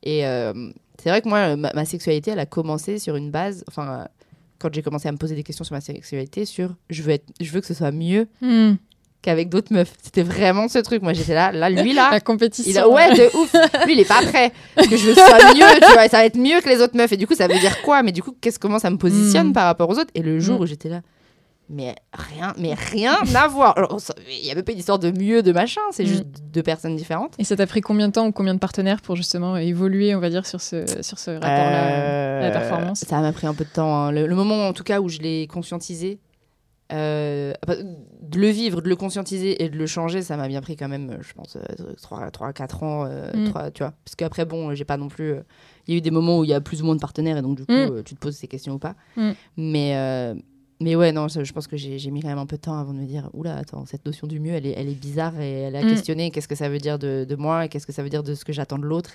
Et c'est vrai que moi, ma sexualité, elle a commencé sur une base... Enfin, quand j'ai commencé à me poser des questions sur ma sexualité, je veux que ce soit mieux qu'avec d'autres meufs. C'était vraiment ce truc. Moi, j'étais là, lui, là... La compétition. Ouais, de ouf. Lui, il est pas prêt. Parce que je veux que ce soit mieux, tu vois. Ça va être mieux que les autres meufs. Et du coup, ça veut dire quoi ? Mais du coup, comment ça me positionne par rapport aux autres ? Et le jour où j'étais là... Mais rien à voir. Il n'y avait pas une histoire de mieux, de machin, c'est juste deux personnes différentes. Et ça t'a pris combien de temps ou combien de partenaires pour justement évoluer, on va dire, sur ce rapport-là, la performance ? Ça m'a pris un peu de temps. Hein. Le moment, en tout cas, où je l'ai conscientisé, de le vivre, de le conscientiser et de le changer, ça m'a bien pris quand même, je pense, 3-4 ans. Tu vois. Parce qu'après, bon, j'ai pas non plus... Il y a eu des moments où il y a plus ou moins de partenaires et donc, du coup, tu te poses ces questions ou pas. Mais ouais, non, je pense que j'ai mis quand même un peu de temps avant de me dire « Oula, attends, cette notion du mieux, elle est bizarre et elle a questionné. Qu'est-ce que ça veut dire de moi et qu'est-ce que ça veut dire de ce que j'attends de l'autre ?»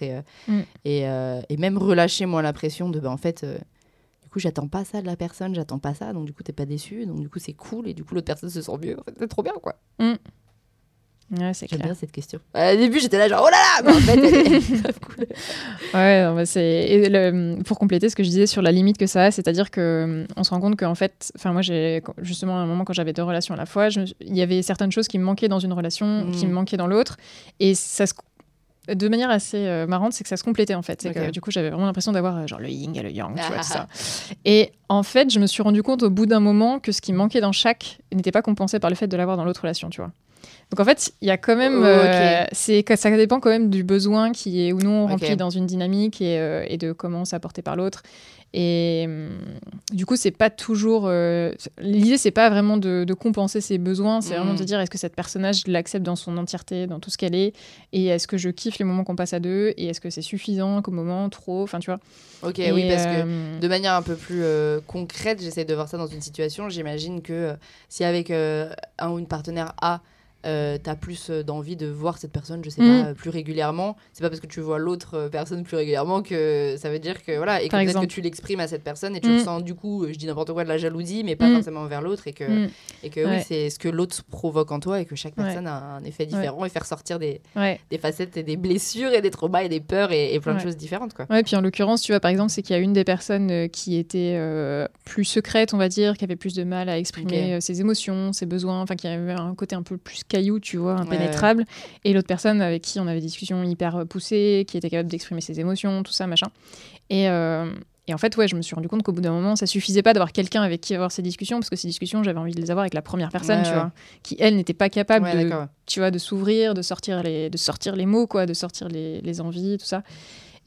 et même relâcher, moi, la pression de « En fait, du coup, j'attends pas ça de la personne, j'attends pas ça, donc du coup, t'es pas déçu, donc du coup, c'est cool et du coup, l'autre personne se sent mieux. En fait, c'est trop bien, quoi. » Ouais, c'est clair. J'aime bien cette question. Au début, j'étais là genre « Oh là là !» Mais en fait, elle est grave cool. Ouais, non, pour compléter ce que je disais sur la limite que ça a, c'est-à-dire qu'on se rend compte qu'en fait, moi, justement, à un moment, quand j'avais deux relations à la fois, il y avait certaines choses qui me manquaient dans une relation, qui me manquaient dans l'autre. Et ça se... De manière assez marrante, c'est que ça se complétait en fait. C'est que, du coup, j'avais vraiment l'impression d'avoir genre le yin et le yang, tu vois, tout ça. Et En fait, je me suis rendu compte au bout d'un moment que ce qui manquait dans chaque n'était pas compensé par le fait de l'avoir dans l'autre relation, tu vois. Donc en fait, il y a quand même, ça dépend quand même du besoin qui est ou non rempli dans une dynamique et de comment c'est apporté par l'autre. Et du coup, c'est pas toujours. L'idée, c'est pas vraiment de compenser ses besoins, c'est vraiment de dire est-ce que cette personnage, je l'accepte dans son entièreté, dans tout ce qu'elle est, et est-ce que je kiffe les moments qu'on passe à deux, et est-ce que c'est suffisant comme moment, trop, enfin tu vois. Ok, et oui, parce que de manière un peu plus concrète, j'essaie de voir ça dans une situation. J'imagine que si avec un ou une partenaire A, t'as plus d'envie de voir cette personne, je sais pas, plus régulièrement. C'est pas parce que tu vois l'autre personne plus régulièrement que ça veut dire que voilà, et que peut-être que tu l'exprimes à cette personne et tu ressens du coup, je dis n'importe quoi, de la jalousie, mais pas forcément envers l'autre, et que oui, c'est ce que l'autre provoque en toi, et que chaque personne a un effet différent et faire sortir des facettes et des blessures et des traumas et des peurs et plein de choses différentes, quoi. Ouais, puis en l'occurrence, tu vois, par exemple, c'est qu'il y a une des personnes qui était plus secrète, on va dire, qui avait plus de mal à exprimer ses émotions, ses besoins, enfin qui avait un côté un peu plus caillou, tu vois, impénétrable, et l'autre personne avec qui on avait des discussions hyper poussées, qui était capable d'exprimer ses émotions, tout ça, machin. Et en fait, ouais, je me suis rendu compte qu'au bout d'un moment, ça suffisait pas d'avoir quelqu'un avec qui avoir ces discussions, parce que ces discussions, j'avais envie de les avoir avec la première personne, tu vois, qui, elle, n'était pas capable tu vois, de s'ouvrir, de sortir les mots, quoi, de sortir les envies, tout ça.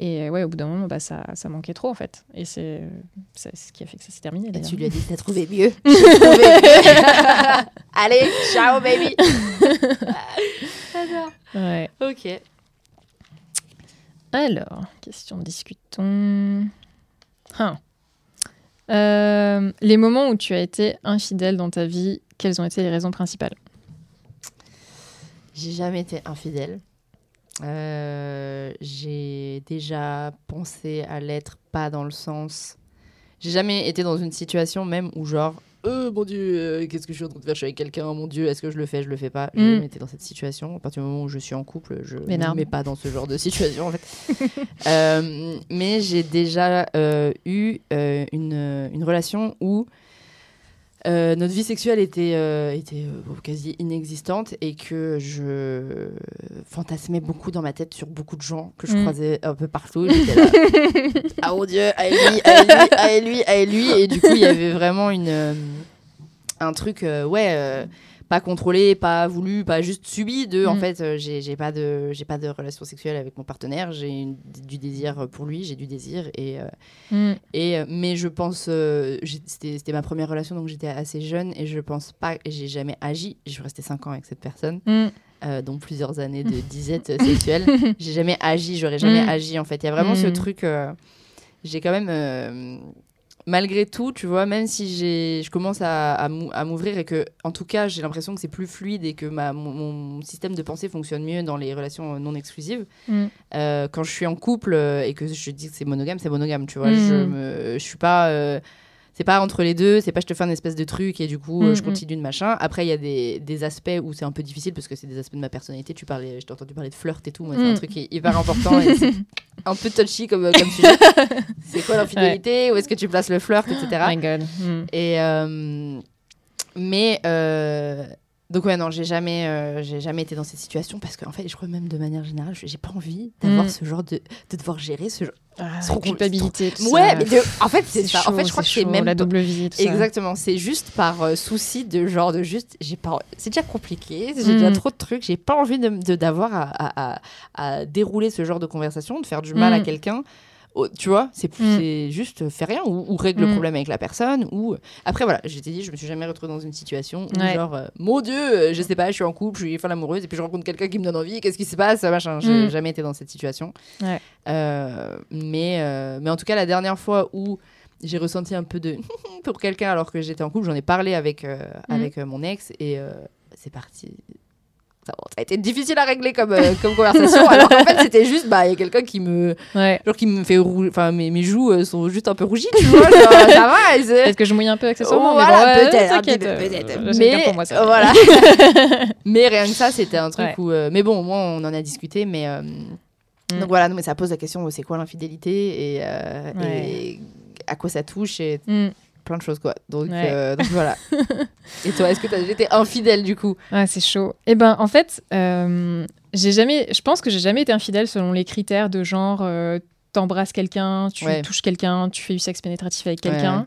Et ouais, au bout d'un moment, bah, ça manquait trop, en fait. Et c'est ce qui a fait que ça s'est terminé, d'ailleurs. Et tu lui as dit, t'as trouvé mieux. Allez, ciao, baby. J'adore. Ouais. Ok. Alors, question discutons. Les moments où tu as été infidèle dans ta vie, quelles ont été les raisons principales ? J'ai jamais été infidèle. J'ai déjà pensé à l'être, pas dans le sens. J'ai jamais été dans une situation même où genre, mon Dieu, qu'est-ce que je suis en train de faire, je suis avec quelqu'un, mon Dieu, est-ce que je le fais pas. J'ai jamais été dans cette situation. À partir du moment où je suis en couple, je ne mets pas dans ce genre de situation, en fait. Mais j'ai déjà eu une relation où notre vie sexuelle était quasi inexistante, et que je fantasmais beaucoup dans ma tête sur beaucoup de gens que je croisais un peu partout. J'étais là, ah mon Dieu, à lui. Et du coup, il y avait vraiment un truc, pas contrôlé, pas voulu, pas juste subi de en fait, j'ai pas de relation sexuelle avec mon partenaire, j'ai du désir pour lui, j'ai du désir et mais je pense c'était ma première relation, donc j'étais assez jeune, et je pense pas, j'ai jamais agi, je suis restée 5 ans avec cette personne, dont plusieurs années de disette sexuelle. J'ai jamais agi, j'aurais jamais agi, en fait. Il y a vraiment ce truc, j'ai quand même malgré tout, tu vois, même si je commence à m'ouvrir, et que, en tout cas, j'ai l'impression que c'est plus fluide, et que mon système de pensée fonctionne mieux dans les relations non exclusives. Quand je suis en couple et que je dis que c'est monogame, tu vois. Je suis pas. C'est pas entre les deux, c'est pas je te fais un espèce de truc et du coup je continue de machin. Après, il y a des aspects où c'est un peu difficile, parce que c'est des aspects de ma personnalité. Je t'ai entendu parler de flirt et tout, moi c'est un truc qui est hyper important, et c'est un peu touchy comme sujet. C'est quoi l'infidélité, où est-ce que tu places le flirt, etc. Oh my God. Et donc ouais, non, j'ai jamais été dans cette situation, parce qu'en fait, je crois même de manière générale, j'ai pas envie d'avoir ce genre de devoir gérer ce genre trop culpabilité. Ouais, mais en fait, c'est ça. Chaud, en fait, je crois que c'est même la double vie. Exactement, c'est juste par souci de genre de juste, j'ai pas. C'est déjà compliqué, j'ai déjà trop de trucs, j'ai pas envie d'avoir à dérouler ce genre de conversation, de faire du mal à quelqu'un. Oh, tu vois, c'est juste fais rien, ou règle le problème avec la personne, ou après voilà, je me suis jamais retrouvée dans une situation où genre mon Dieu, je sais pas, je suis en couple, je suis folle amoureuse, et puis je rencontre quelqu'un qui me donne envie, qu'est-ce qui se passe, machin. J'ai jamais été dans cette situation. Mais en tout cas, la dernière fois où j'ai ressenti un peu de pour quelqu'un alors que j'étais en couple, j'en ai parlé avec mon ex, et c'est parti. Ça a été difficile à régler comme conversation, alors qu'en fait c'était juste il y a quelqu'un qui me genre qui me fait enfin mes joues sont juste un peu rougies, tu vois, genre, ça va, est-ce que je mouille un peu accessoirement, voilà, mais bon, peut-être mais pour moi, ça voilà. Mais rien que ça, c'était un truc où mais bon, au moins on en a discuté, mais donc voilà, non, mais ça pose la question, c'est quoi l'infidélité, et à quoi ça touche, et plein de choses, quoi. Donc voilà. Et toi, est-ce que t'as déjà été infidèle, du coup ? Ah, c'est chaud. Eh ben, en fait, je pense que j'ai jamais été infidèle selon les critères de genre t'embrasses quelqu'un, tu touches quelqu'un, tu fais du sexe pénétratif avec quelqu'un.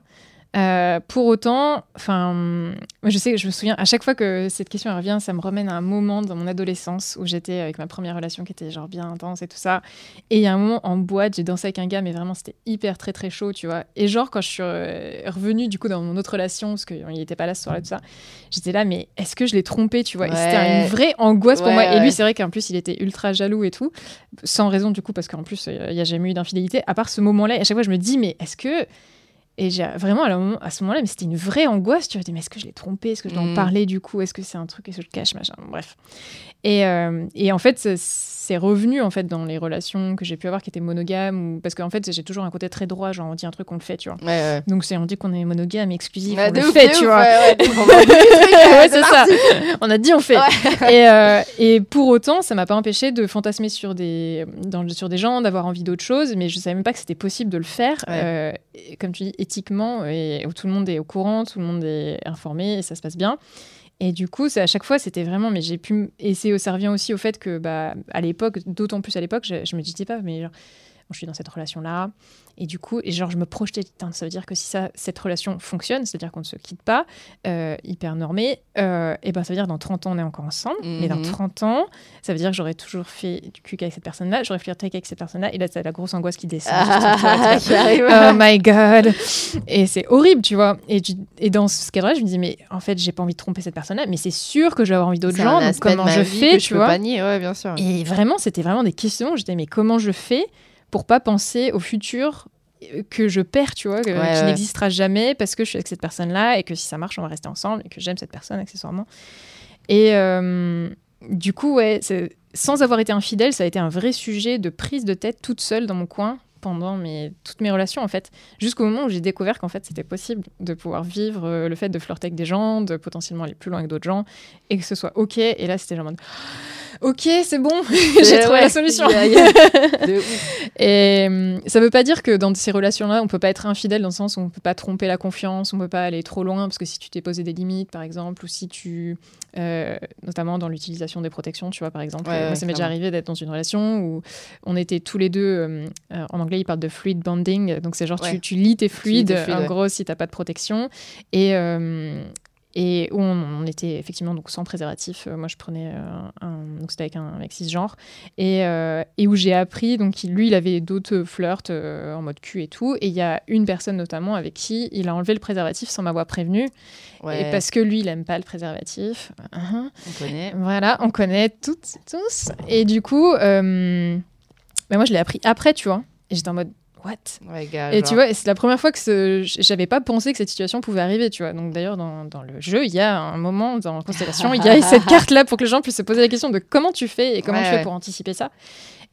Pour autant, je sais, je me souviens, à chaque fois que cette question revient, ça me ramène à un moment dans mon adolescence où j'étais avec ma première relation qui était genre bien intense et tout ça. Et il y a un moment en boîte, j'ai dansé avec un gars, mais vraiment c'était hyper très chaud, tu vois. Et genre quand je suis revenue du coup dans mon autre relation, parce qu'il n'était pas là ce soir-là, tout ça, j'étais là, mais est-ce que je l'ai trompé, tu vois? Ouais. C'était une vraie angoisse pour moi. Ouais. Et lui, c'est vrai qu'en plus, il était ultra jaloux et tout, sans raison du coup, parce qu'en plus, il n'y a jamais eu d'infidélité, à part ce moment-là. Et à chaque fois, je me dis, mais est-ce que... Et j'ai vraiment, à ce moment-là, mais c'était une vraie angoisse. Tu vois, je me dis, mais est-ce que je l'ai trompé? Est-ce que je dois en parler du coup? Est-ce que c'est un truc? Est-ce que je le cache? Machin. Bref. Et en fait, c'est revenu en fait, dans les relations que j'ai pu avoir qui étaient monogames. Ou... Parce qu'en fait, j'ai toujours un côté très droit. Genre, on dit un truc, on le fait, tu vois. Ouais, ouais. Donc, on dit qu'on est monogame, exclusif, on le fait, tu vois. Ouais, c'est ça. On a dit, on fait. Ouais. Et pour autant, ça ne m'a pas empêché de fantasmer sur des gens, d'avoir envie d'autre chose. Mais je ne savais même pas que c'était possible de le faire. Ouais. Comme tu dis, éthiquement, et où tout le monde est au courant, tout le monde est informé et ça se passe bien. Et du coup, à chaque fois, c'était vraiment... Mais j'ai pu... Et ça revient aussi au fait que, à l'époque, d'autant plus à l'époque, je me disais pas, mais genre, bon, je suis dans cette relation-là. Et du coup, je me projetais, ça veut dire que si cette relation fonctionne, c'est-à-dire qu'on ne se quitte pas, hyper normé, ça veut dire que dans 30 ans, on est encore ensemble. Mm-hmm. Mais dans 30 ans, ça veut dire que j'aurais toujours fait du cul avec cette personne-là, j'aurais flirté avec cette personne-là. Et là, c'est la grosse angoisse qui descend. Ah, oh my God. Et c'est horrible, tu vois. Et dans ce cadre-là, je me dis, mais en fait, j'ai pas envie de tromper cette personne-là, mais c'est sûr que je vais avoir envie d'autres gens. Donc, comment je fais, tu vois? Ouais, bien sûr. Et vraiment, c'était vraiment des questions. J'étais, mais comment je fais pour pas penser au futur que je perds, tu vois, qui n'existera jamais parce que je suis avec cette personne-là et que si ça marche, on va rester ensemble et que j'aime cette personne accessoirement. Et du coup, sans avoir été infidèle, ça a été un vrai sujet de prise de tête toute seule dans mon coin pendant toutes mes relations, en fait. Jusqu'au moment où j'ai découvert qu'en fait, c'était possible de pouvoir vivre le fait de flirter avec des gens, de potentiellement aller plus loin que d'autres gens et que ce soit OK. Et là, c'était genre... OK, c'est bon, j'ai trouvé la solution. Et ça ne veut pas dire que dans ces relations-là, on ne peut pas être infidèle dans le sens où on ne peut pas tromper la confiance, on ne peut pas aller trop loin, parce que si tu t'es posé des limites, par exemple, ou si tu... notamment dans l'utilisation des protections, tu vois, par exemple. Moi, ça m'est déjà arrivé d'être dans une relation où on était tous les deux... en anglais, ils parlent de fluid bonding. Donc, c'est genre, tu lis tes fluides, en gros, si tu n'as pas de protection. Et où on était effectivement donc sans préservatif. Moi, je prenais donc c'était avec un mec cisgenre. Et où j'ai appris, donc lui, il avait d'autres flirts en mode cul et tout. Et il y a une personne notamment avec qui il a enlevé le préservatif sans m'avoir prévenue. Ouais. Et parce que lui, il aime pas le préservatif. Uh-huh. On connaît. Voilà, on connaît toutes et tous. Et du coup, moi, je l'ai appris après, tu vois. Et j'étais en mode... What? Ouais, gars, et tu vois, c'est la première fois que j'avais pas pensé que cette situation pouvait arriver, tu vois. Donc d'ailleurs, dans le jeu, il y a un moment dans Constellation, il y a cette carte-là pour que les gens puissent se poser la question de comment tu fais et comment tu fais pour anticiper ça.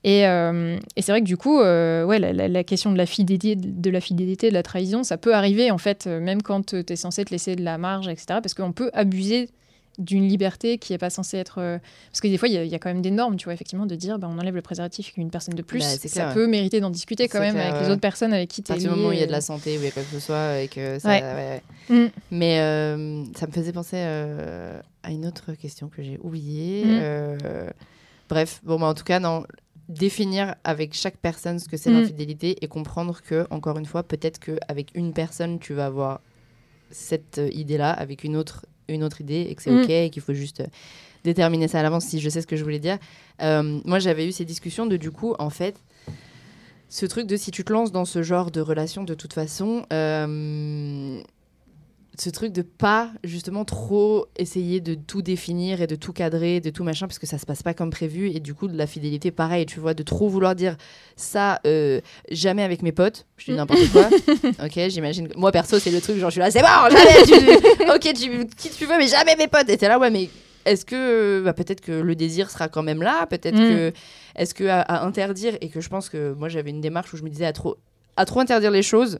Et c'est vrai que du coup, la question de la fidélité, de la trahison, ça peut arriver en fait, même quand t'es censé te laisser de la marge, etc. Parce qu'on peut abuser d'une liberté qui n'est pas censée être... Parce que des fois, il y a quand même des normes, tu vois, effectivement, de dire, on enlève le préservatif avec une personne de plus, ça peut mériter d'en discuter quand même avec les autres personnes avec qui tu es lié. À partir du moment où il y a de la santé, où il y a quoi que ce soit, et que ça... Ouais. Mais ça me faisait penser à une autre question que j'ai oubliée. Bref, en tout cas, non... définir avec chaque personne ce que c'est l'infidélité et comprendre que, encore une fois, peut-être qu'avec une personne, tu vas avoir cette idée-là, avec une autre idée et que c'est OK et qu'il faut juste déterminer ça à l'avance, si je sais ce que je voulais dire. Moi, j'avais eu ces discussions de, du coup, en fait, ce truc de si tu te lances dans ce genre de relation, de toute façon, ce truc de pas, justement, trop essayer de tout définir et de tout cadrer, de tout machin, parce que ça se passe pas comme prévu. Et du coup, de la fidélité, pareil, tu vois, de trop vouloir dire ça, jamais avec mes potes, je dis n'importe quoi. OK, j'imagine... Moi, perso, c'est le truc, genre, je suis là, c'est bon, jamais OK, qui tu veux, mais jamais mes potes. Et t'es là, ouais, mais est-ce que... peut-être que le désir sera quand même là, peut-être que... Est-ce que à interdire... Et que je pense que moi, j'avais une démarche où je me disais à trop interdire les choses...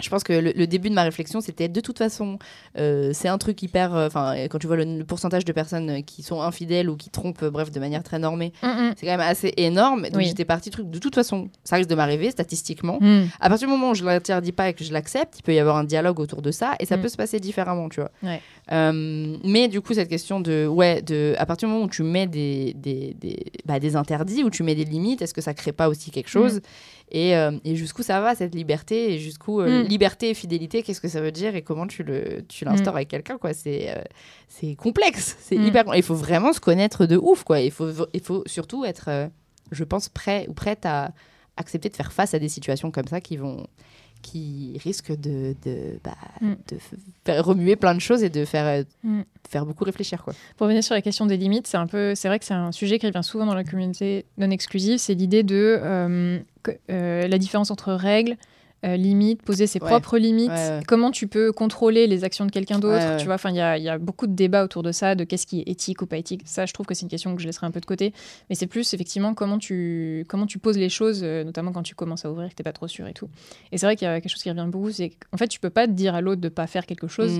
Je pense que le début de ma réflexion, c'était de toute façon, c'est un truc hyper... quand tu vois le pourcentage de personnes qui sont infidèles ou qui trompent, bref, de manière très normée, c'est quand même assez énorme. Donc j'étais partie truc, de toute façon, ça risque de m'arriver statistiquement. À partir du moment où je ne l'interdis pas et que je l'accepte, il peut y avoir un dialogue autour de ça et ça peut se passer différemment, tu vois. Ouais. Mais du coup, cette question de à partir du moment où tu mets des interdits, où tu mets des limites, est-ce que ça ne crée pas aussi quelque chose et jusqu'où ça va cette liberté et jusqu'où liberté et fidélité, qu'est-ce que ça veut dire et comment tu l'instaures avec quelqu'un, quoi. C'est complexe, c'est hyper complexe. Il faut vraiment se connaître de ouf, quoi. Il faut surtout être, je pense, prêt ou prête à accepter de faire face à des situations comme ça qui risquent de remuer plein de choses et de faire beaucoup réfléchir, quoi. Pour revenir sur la question des limites, c'est vrai que c'est un sujet qui revient souvent dans la communauté non exclusive, c'est l'idée de la différence entre règles, limites, poser ses propres limites, comment tu peux contrôler les actions de quelqu'un d'autre, tu vois, enfin il y a beaucoup de débats autour de ça, de qu'est-ce qui est éthique ou pas éthique. Ça, je trouve que c'est une question que je laisserai un peu de côté, mais c'est plus effectivement comment tu poses les choses, notamment quand tu commences à ouvrir, que t'es pas trop sûr et tout. Et c'est vrai qu'il y a quelque chose qui revient beaucoup, c'est qu'en fait tu peux pas dire à l'autre de pas faire quelque chose,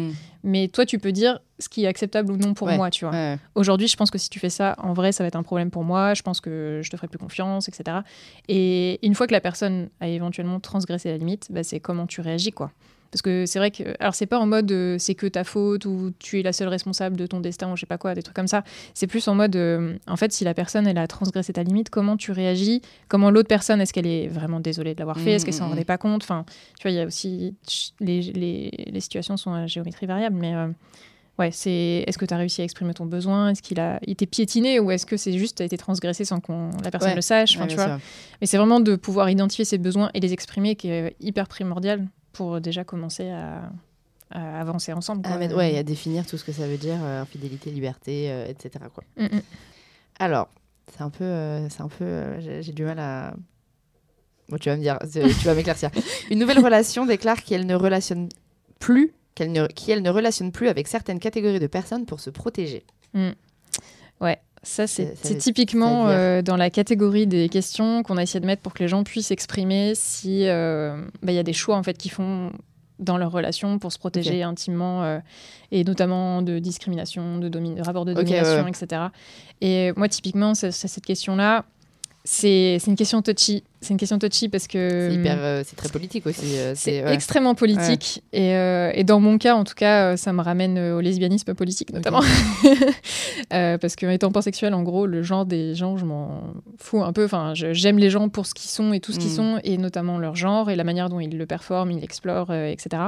mais toi tu peux dire ce qui est acceptable ou non pour moi, tu vois. Aujourd'hui, je pense que si tu fais ça, en vrai, ça va être un problème pour moi, je pense que je te ferai plus confiance, etc. Et une fois que la personne a éventuellement transgressé la limite, c'est comment tu réagis, quoi. Parce que c'est vrai que, alors c'est pas en mode c'est que ta faute ou tu es la seule responsable de ton destin ou je sais pas quoi, des trucs comme ça. C'est plus en mode, en fait, si la personne elle a transgressé ta limite, comment tu réagis, comment l'autre personne, est-ce qu'elle est vraiment désolée de l'avoir fait, est-ce qu'elle s'en rendait pas compte, enfin tu vois, il y a aussi les situations sont à géométrie variable, mais c'est est-ce que tu as réussi à exprimer ton besoin, est-ce qu'il a été piétiné ou est-ce que c'est juste t'as été transgressé sans qu'on la personne le sache, tu vois. Mais c'est vraiment de pouvoir identifier ses besoins et les exprimer qui est hyper primordial pour déjà commencer à avancer ensemble, quoi. À définir tout ce que ça veut dire, fidélité, liberté, etc., quoi. Alors c'est un peu j'ai du mal à... Bon, tu vas me dire, tu vas m'éclaircir. Une nouvelle relation déclare qu'elle ne relationne plus avec certaines catégories de personnes pour se protéger. Ouais, ça c'est typiquement dans la catégorie des questions qu'on a essayé de mettre pour que les gens puissent exprimer si y a des choix en fait qu'ils font dans leur relation pour se protéger intimement, et notamment de discrimination, de rapport de domination, etc. Et moi typiquement cette question-là, c'est une question touchy. C'est une question touchy parce que... c'est très politique aussi. C'est extrêmement politique. Ouais. Et dans mon cas, en tout cas, ça me ramène au lesbianisme politique, notamment. Parce que, étant pansexuelle, en gros, le genre des gens, je m'en fous un peu. Enfin, j'aime les gens pour ce qu'ils sont et tout ce qu'ils sont, et notamment leur genre et la manière dont ils le performent, ils l'explorent, etc.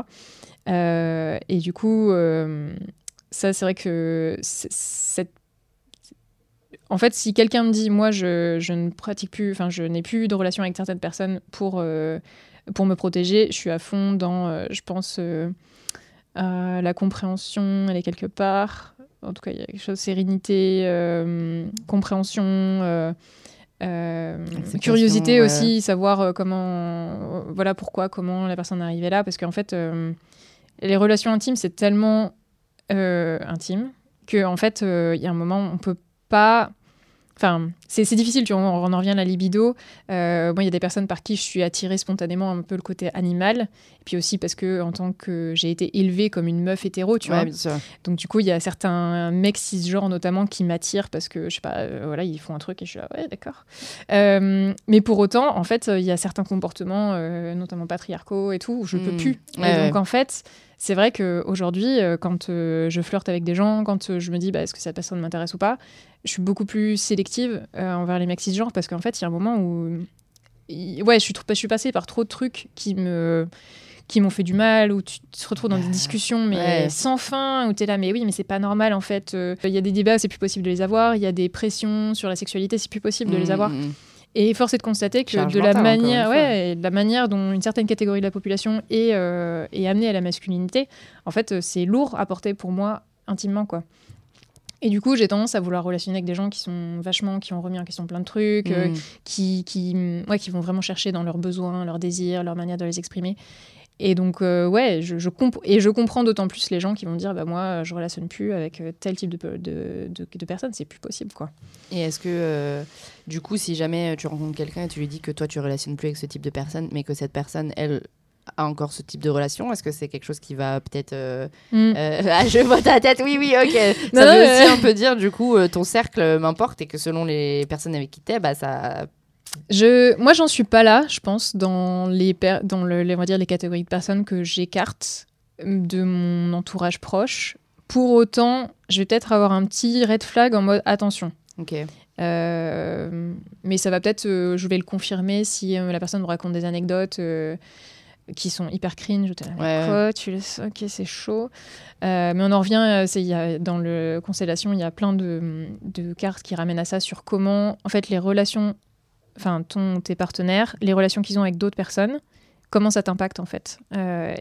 Et du coup, ça, c'est vrai que cette... En fait, si quelqu'un me dit, moi, je ne pratique plus, enfin, je n'ai plus de relation avec certaines personnes pour me protéger, je suis à fond dans, je pense, la compréhension, elle est quelque part. En tout cas, il y a quelque chose, sérénité, compréhension, curiosité aussi, savoir comment, voilà pourquoi, comment la personne est arrivée là. Parce qu'en fait, les relations intimes, c'est tellement intime qu'en fait, il y a un moment où on peut pas... Enfin, c'est difficile, tu vois, on en revient à la libido. Il y a des personnes par qui je suis attirée spontanément un peu le côté animal. Et puis aussi parce que, en tant que... J'ai été élevée comme une meuf hétéro, tu vois. Bien sûr. Donc, du coup, il y a certains mecs cisgenres, notamment, qui m'attirent parce que, je sais pas, ils font un truc et je suis là, ouais, d'accord. Mais pour autant, en fait, il y a certains comportements, notamment patriarcaux et tout, où je peux plus. Donc, en fait... C'est vrai qu'aujourd'hui, quand je flirte avec des gens, quand je me dis est-ce que cette personne m'intéresse ou pas, je suis beaucoup plus sélective envers les mecs cisgenres parce qu'en fait, il y a un moment où je suis passée par trop de trucs qui m'ont fait du mal, où tu te retrouves dans des discussions sans fin, où tu es là, mais oui, mais c'est pas normal en fait. Il y a des débats, c'est plus possible de les avoir, il y a des pressions sur la sexualité, c'est plus possible de les avoir. Et force est de constater que de la manière dont une certaine catégorie de la population est amenée à la masculinité, en fait, c'est lourd à porter pour moi intimement, quoi. Et du coup, j'ai tendance à vouloir relationner avec des gens qui ont remis en question plein de trucs, qui vont vraiment chercher dans leurs besoins, leurs désirs, leur manière de les exprimer. Et donc, je comprends d'autant plus les gens qui vont dire, moi, je ne relationne plus avec tel type de personnes, c'est plus possible, quoi. Et est-ce que, du coup, si jamais tu rencontres quelqu'un et tu lui dis que toi, tu ne relationnes plus avec ce type de personne, mais que cette personne, elle, a encore ce type de relation, est-ce que c'est quelque chose qui va peut-être... je vois ta tête, oui, ok. Non, ça veut aussi un peu dire, du coup, ton cercle m'importe et que selon les personnes avec qui t'es, ça... Moi, j'en suis pas là, je pense, dans les catégories de personnes que j'écarte de mon entourage proche. Pour autant, je vais peut-être avoir un petit red flag en mode attention. Ok. Mais ça va peut-être, je vais le confirmer si la personne me raconte des anecdotes. qui sont hyper cringe, où t'es là, ouais. Quoi, tu laisses, ok, c'est chaud. Mais on en revient, dans le Constellation, il y a plein de cartes qui ramènent à ça sur comment, en fait, les relations, enfin, tes partenaires, les relations qu'ils ont avec d'autres personnes, comment ça t'impacte, en fait.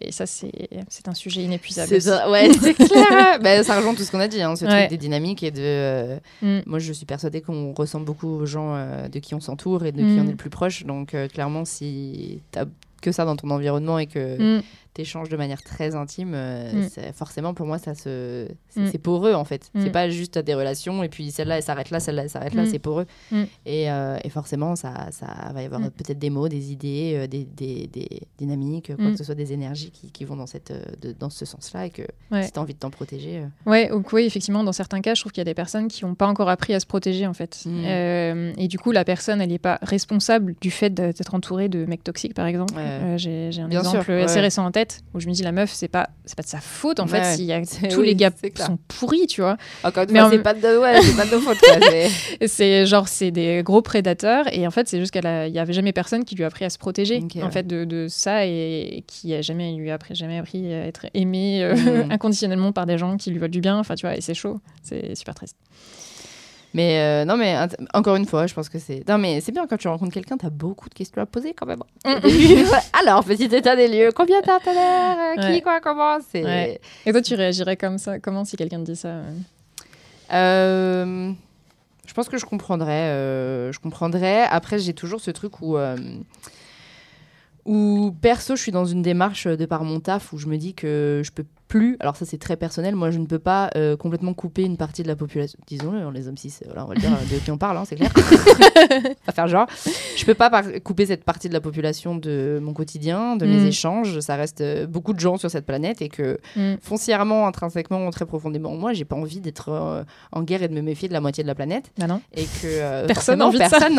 Et ça, c'est un sujet inépuisable. Ouais, c'est clair. Bah, ça rejoint tout ce qu'on a dit, hein, ce ouais. truc des dynamiques et de... Moi, je suis persuadée qu'on ressemble beaucoup aux gens de qui on s'entoure et de qui on est le plus proche. Donc, clairement, si t'as que ça dans ton environnement et que t'échanges de manière très intime, forcément, pour moi, c'est poreux, en fait. C'est pas juste des relations et puis celle-là, elle s'arrête là, celle-là, elle s'arrête là, c'est poreux. Et forcément, ça va y avoir peut-être des mots, des idées, des dynamiques, quoi que ce soit, des énergies qui vont dans ce sens-là et que si t'as envie de t'en protéger... Oui, effectivement, dans certains cas, je trouve qu'il y a des personnes qui n'ont pas encore appris à se protéger, en fait. Et du coup, la personne, elle n'est pas responsable du fait d'être entourée de mecs toxiques, par exemple. J'ai un exemple assez récent en tête où je me dis la meuf c'est pas de sa faute en fait s'il y a tous les gars sont pourris, tu vois. Encore une fois, c'est pas de nos fautes. C'est genre c'est des gros prédateurs et en fait c'est juste qu'il y avait jamais personne qui lui a appris à se protéger fait de ça et qui a jamais appris à être aimé inconditionnellement par des gens qui lui veulent du bien, enfin tu vois, et c'est chaud, c'est super triste. Mais encore une fois, je pense que c'est... Non, mais c'est bien, quand tu rencontres quelqu'un, t'as beaucoup de questions à poser quand même. Alors, petit état des lieux, combien t'as à l'heure, qui, quoi, comment c'est... Ouais. Et toi, tu réagirais comme ça, comment si quelqu'un te dit ça? Je pense que je comprendrais. Après, j'ai toujours ce truc où perso, je suis dans une démarche de par mon taf où je me dis que je peux plus, alors ça c'est très personnel, moi je ne peux pas complètement couper une partie de la population, disons-le, les hommes cis, voilà, on va le dire, de qui on parle, hein, c'est clair, à faire genre, je peux pas couper cette partie de la population de mon quotidien, de mes échanges, ça reste beaucoup de gens sur cette planète et que foncièrement, intrinsèquement, très profondément, moi j'ai pas envie d'être en guerre et de me méfier de la moitié de la planète, bah non. Et que personne n'a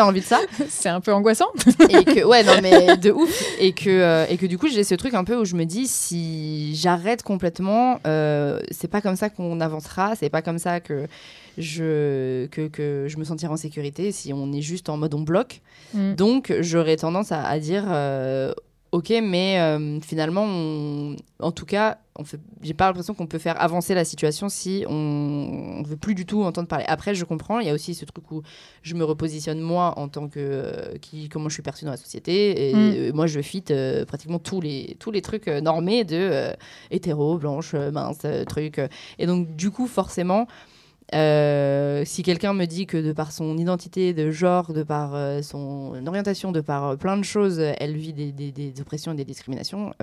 envie de ça. C'est un peu angoissant. Et que, ouais, non mais de ouf, et que du coup j'ai ce truc un peu où je me dis, si j'arrête complètement, c'est pas comme ça qu'on avancera, c'est pas comme ça que je me sentirai en sécurité si on est juste en mode on bloque. Donc j'aurais tendance à dire ok, mais finalement en tout cas j'ai pas l'impression qu'on peut faire avancer la situation si on veut plus du tout entendre parler. Après je comprends, il y a aussi ce truc où je me repositionne moi en tant que comment je suis perçue dans la société et moi je fit pratiquement tous les trucs normés de hétéro, blanche, mince, truc et donc du coup forcément si quelqu'un me dit que de par son identité de genre, de par son orientation, de par plein de choses, elle vit des oppressions et des discriminations,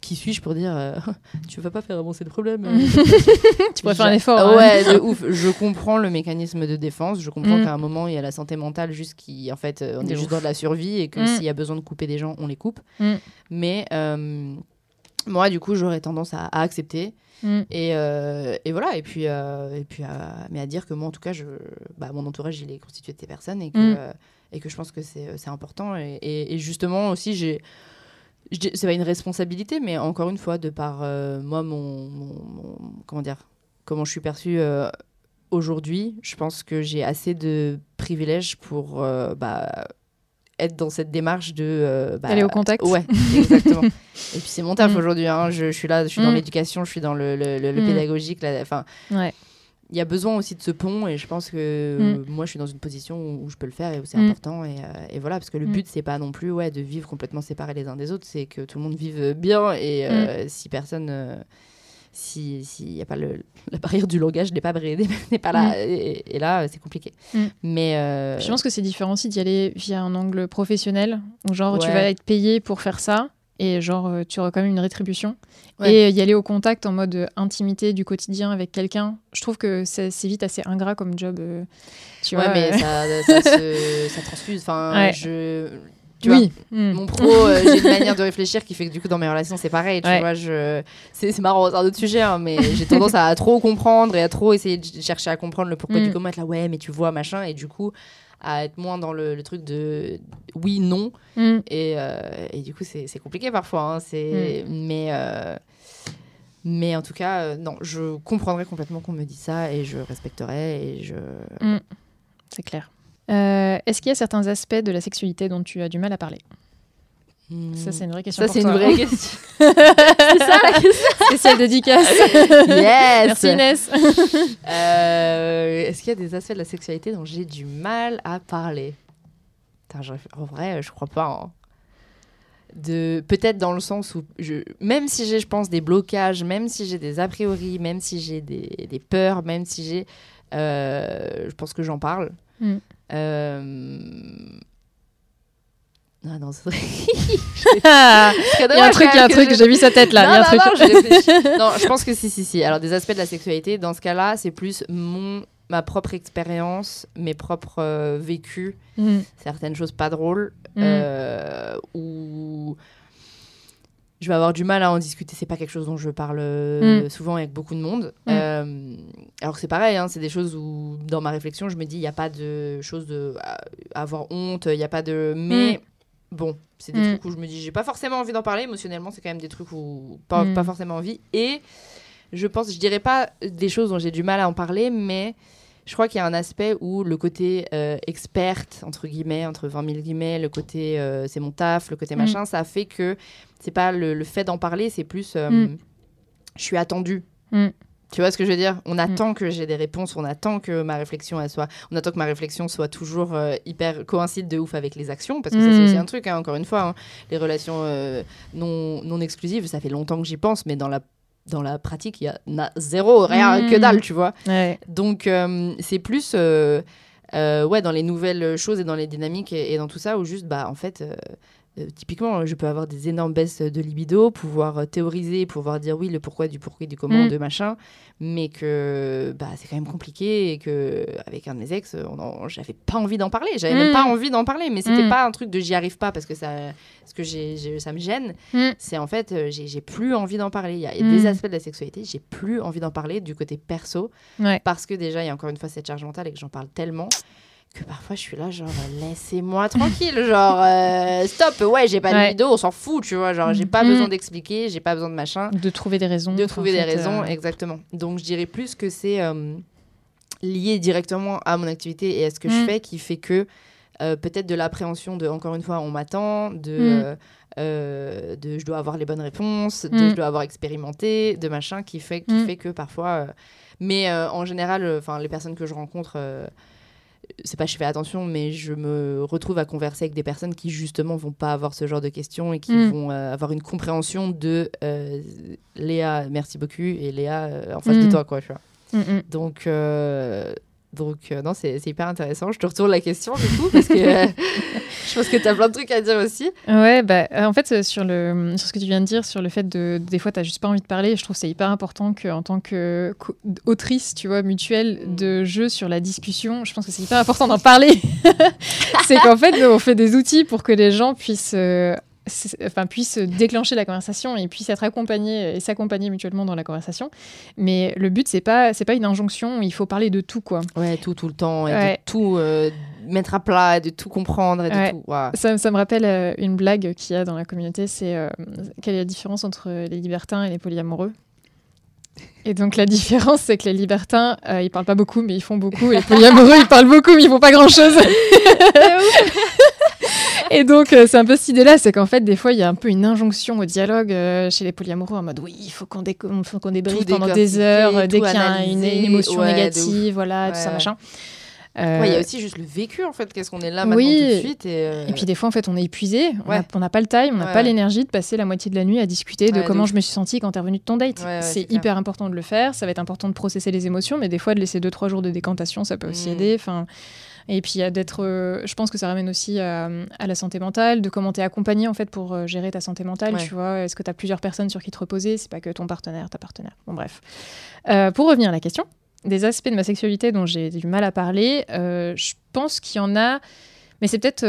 qui suis-je pour dire tu vas pas faire avancer le problème tu pourrais faire un effort de ouf. Je comprends le mécanisme de défense, je comprends qu'à un moment il y a la santé mentale juste qui en fait on est juste dans de la survie et que s'il y a besoin de couper des gens on les coupe, mais moi du coup j'aurais tendance à accepter. Et voilà, mais à dire que moi en tout cas mon entourage il est constitué de ces personnes et que, je pense que c'est important et justement aussi c'est pas une responsabilité, mais encore une fois de par moi mon comment je suis perçue aujourd'hui, je pense que j'ai assez de privilèges pour être dans cette démarche de... aller au contact. Ouais, exactement. Et puis c'est mon taf aujourd'hui, hein. Je suis là, je suis dans l'éducation, je suis dans le pédagogique. Il y a besoin aussi de ce pont et je pense que moi je suis dans une position où je peux le faire et où c'est important et voilà, parce que le but c'est pas non plus de vivre complètement séparés les uns des autres, c'est que tout le monde vive bien et si personne... s'il n'y a pas la barrière du langage n'est pas là, et là c'est compliqué. Mais je pense que c'est différent aussi d'y aller via un angle professionnel où genre tu vas être payé pour faire ça et genre tu auras quand même une rétribution, et y aller au contact en mode intimité du quotidien avec quelqu'un, je trouve que c'est vite assez ingrat comme job, tu vois, mais ça transfuse, enfin mon pro, j'ai une manière de réfléchir qui fait que du coup dans mes relations c'est pareil, tu vois, c'est marrant, c'est un autre sujet, hein, mais j'ai tendance à trop comprendre et à trop essayer de chercher à comprendre le pourquoi du comment, être là ouais mais tu vois machin, et du coup à être moins dans le truc de oui non, et du coup c'est compliqué parfois, hein, mais en tout cas non, je comprendrais complètement qu'on me dise ça et je respecterais c'est clair. Est-ce qu'il y a certains aspects de la sexualité dont tu as du mal à parler ? Ça, c'est une vraie question. Ça, c'est une vraie question. C'est ça la question. C'est celle dédicace. Yes. Merci Inès. Est-ce qu'il y a des aspects de la sexualité dont j'ai du mal à parler? En vrai, je crois pas. Hein. Peut-être dans le sens où, même si j'ai, je pense, des blocages, même si j'ai des a priori, même si j'ai des peurs, même si j'ai. Je pense que j'en parle. Mm. Ah non, c'est vrai. Il y a un truc, j'ai vu sa tête là. Non, je pense que si. Alors, des aspects de la sexualité, dans ce cas-là, c'est plus ma propre expérience, mes propres vécus, certaines choses pas drôles, où je vais avoir du mal à en discuter. C'est pas quelque chose dont je parle souvent avec beaucoup de monde. Alors que c'est pareil, hein, c'est des choses où, dans ma réflexion, je me dis, il n'y a pas de chose de avoir honte, il n'y a pas de... Mais... Bon, c'est des trucs où je me dis, j'ai pas forcément envie d'en parler. Émotionnellement, c'est quand même des trucs où pas forcément envie. Et je pense, je dirais pas des choses dont j'ai du mal à en parler, mais je crois qu'il y a un aspect où le côté experte, entre guillemets, entre 20 000 guillemets, le côté c'est mon taf, le côté machin, ça fait que c'est pas le fait d'en parler, c'est plus je suis attendue. Tu vois ce que je veux dire? On attend que j'ai des réponses, on attend que ma réflexion soit toujours hyper coïncide de ouf avec les actions, parce que ça c'est aussi un truc, hein, encore une fois, hein, les relations non exclusives, ça fait longtemps que j'y pense, mais dans la pratique, il y a zéro, rien, que dalle, tu vois. Ouais. Donc c'est plus dans les nouvelles choses et dans les dynamiques et dans tout ça, où juste, bah en fait... typiquement, je peux avoir des énormes baisses de libido, pouvoir théoriser, pouvoir dire oui, le pourquoi, du comment, de machin, mais que c'est quand même compliqué et qu'avec un de mes ex, j'avais pas envie d'en parler, j'avais même pas envie d'en parler, mais c'était pas un truc de j'y arrive pas parce que ça me gêne, c'est en fait, j'ai plus envie d'en parler. Il y a des aspects de la sexualité, j'ai plus envie d'en parler du côté perso, parce que déjà, il y a encore une fois cette charge mentale et que j'en parle tellement. Que parfois je suis là genre laissez-moi tranquille, genre stop, j'ai pas de vidéo, on s'en fout, tu vois, genre j'ai pas besoin d'expliquer, j'ai pas besoin de machin, de trouver des raisons, exactement. Donc je dirais plus que c'est lié directement à mon activité et à ce que je fais, qui fait que peut-être de l'appréhension de, encore une fois, on m'attend, de je dois avoir les bonnes réponses, de je dois avoir expérimenté, de machin, qui fait que parfois mais en général, enfin les personnes que je rencontre, c'est pas je fais attention, mais je me retrouve à converser avec des personnes qui justement vont pas avoir ce genre de questions et qui vont avoir une compréhension de Léa, merci beaucoup, et Léa en face de toi, quoi, tu vois. Donc, non, c'est hyper intéressant. Je te retourne la question, du coup, parce que je pense que tu as plein de trucs à dire aussi. Ouais, en fait, sur ce que tu viens de dire, sur le fait de... Des fois, tu n'as juste pas envie de parler. Je trouve que c'est hyper important qu'en tant qu'autrice, tu vois, mutuelle de jeu sur la discussion, je pense que c'est hyper important d'en parler. C'est qu'en fait, nous, on fait des outils pour que les gens puissent... puissent déclencher la conversation et puissent être accompagnés et s'accompagner mutuellement dans la conversation, mais le but c'est pas une injonction, il faut parler de tout, quoi, tout le temps, et de tout mettre à plat, et de tout comprendre, et de tout. Wow. Ça me rappelle une blague qu'il y a dans la communauté, c'est quelle est la différence entre les libertins et les polyamoureux? Et donc la différence, c'est que les libertins ils parlent pas beaucoup mais ils font beaucoup, et les polyamoureux ils parlent beaucoup mais ils font pas grand chose. Et donc, c'est un peu cette idée-là, c'est qu'en fait, des fois, il y a un peu une injonction au dialogue chez les polyamoureux, en mode, oui, il faut qu'on débriefe pendant des heures, dès qu'il y a une émotion négative, tout ça, machin. Y a aussi juste le vécu, en fait, qu'est-ce qu'on est là maintenant tout de suite. Et puis des fois, en fait, on est épuisé, on n'a pas le time, on n'a pas l'énergie de passer la moitié de la nuit à discuter de comment je me suis sentie quand t'es revenue de ton date. C'est hyper important de le faire, ça va être important de processer les émotions, mais des fois, de laisser 2-3 jours de décantation, ça peut aussi aider, enfin... Et puis, je pense que ça ramène aussi à la santé mentale, de comment t'es accompagné, en fait, pour gérer ta santé mentale, tu vois. Est-ce que t'as plusieurs personnes sur qui te reposer? C'est pas que ton partenaire, ta partenaire. Bon, bref. Pour revenir à la question, des aspects de ma sexualité dont j'ai du mal à parler, je pense qu'il y en a... Mais c'est peut-être,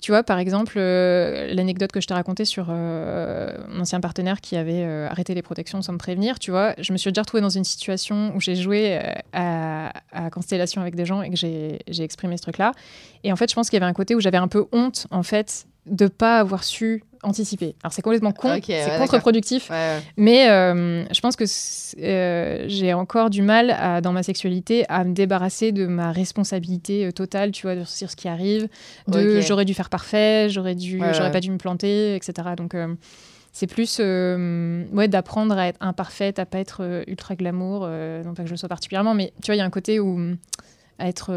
tu vois, par exemple, l'anecdote que je t'ai racontée sur mon ancien partenaire qui avait arrêté les protections sans me prévenir, tu vois, je me suis déjà retrouvée dans une situation où j'ai joué à Constellation avec des gens et que j'ai exprimé ce truc-là. Et en fait, je pense qu'il y avait un côté où j'avais un peu honte, en fait, de ne pas avoir su anticiper. Alors c'est complètement con, c'est contre-productif, mais je pense que j'ai encore du mal à, dans ma sexualité, à me débarrasser de ma responsabilité totale, tu vois, sur ce qui arrive, de j'aurais dû faire parfait, j'aurais pas dû me planter, etc. Donc c'est plus d'apprendre à être imparfaite, à pas être ultra glamour, non pas que je le sois particulièrement, mais tu vois, il y a un côté où à être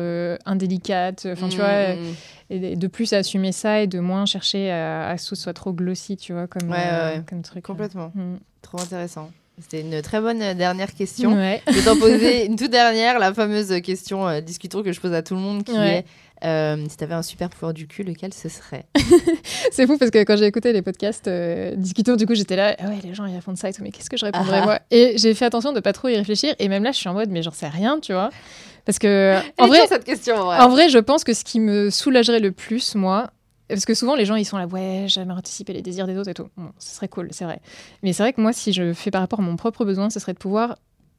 indélicate, tu vois, et de plus à assumer ça et de moins chercher à ce que ce soit trop glossy, tu vois, comme truc. Complètement. Trop intéressant. C'était une très bonne dernière question. Je vais t'en poser une toute dernière, la fameuse question discutons que je pose à tout le monde qui est si t'avais un super pouvoir du cul, lequel ce serait? C'est fou parce que quand j'ai écouté les podcasts discutons, du coup j'étais là, les gens ils répondent ça et tout, mais qu'est-ce que je répondrais moi? Et j'ai fait attention de pas trop y réfléchir et même là je suis en mode mais j'en sais rien, tu vois. Parce que en vrai, cette question, en vrai, je pense que ce qui me soulagerait le plus, moi, parce que souvent les gens ils sont là, j'aimerais anticiper les désirs des autres et tout. Bon, ce serait cool, c'est vrai. Mais c'est vrai que moi, si je fais par rapport à mon propre besoin, ce serait de pouvoir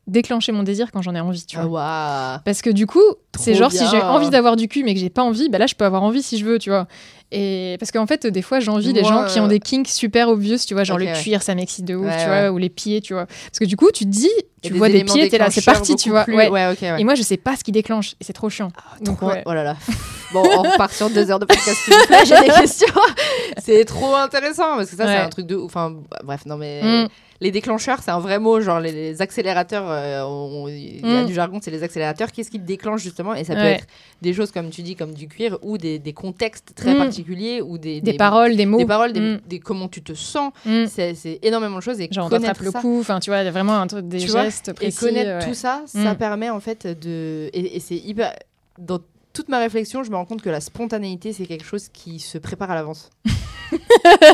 déclencher mon désir quand j'en ai envie, tu vois. Wow. Parce que du coup, c'est genre bien. Si j'ai envie d'avoir du cul mais que j'ai pas envie, bah là je peux avoir envie si je veux, tu vois. Et parce qu'en fait, des fois, j'envie les gens qui ont des kinks super obvious, tu vois, genre le cuir, ça m'excite de ouf, tu vois, ou les pieds, tu vois. Parce que du coup, tu te dis, tu vois des pieds, t'es là, c'est parti, tu vois. Et moi, je sais pas ce qui déclenche, et c'est trop chiant. Oh là là. Bon, on repart sur 2 heures de podcast. J'ai des questions. C'est trop intéressant parce que ça, c'est un truc de ouf. Enfin, bref, non mais. Les déclencheurs, c'est un vrai mot, genre les accélérateurs, il y a du jargon, c'est les accélérateurs. Qu'est-ce qui te déclenche justement? Et ça peut être des choses, comme tu dis, comme du cuir, ou des contextes très particuliers, ou des paroles, des mots. Des paroles, des comment tu te sens. C'est énormément de choses. Et genre, on tape le cou, tu vois, il y a vraiment un truc, des gestes précis. Et connaître tout ça, ça permet en fait de... Et c'est hyper... Dans toute ma réflexion, je me rends compte que la spontanéité, c'est quelque chose qui se prépare à l'avance.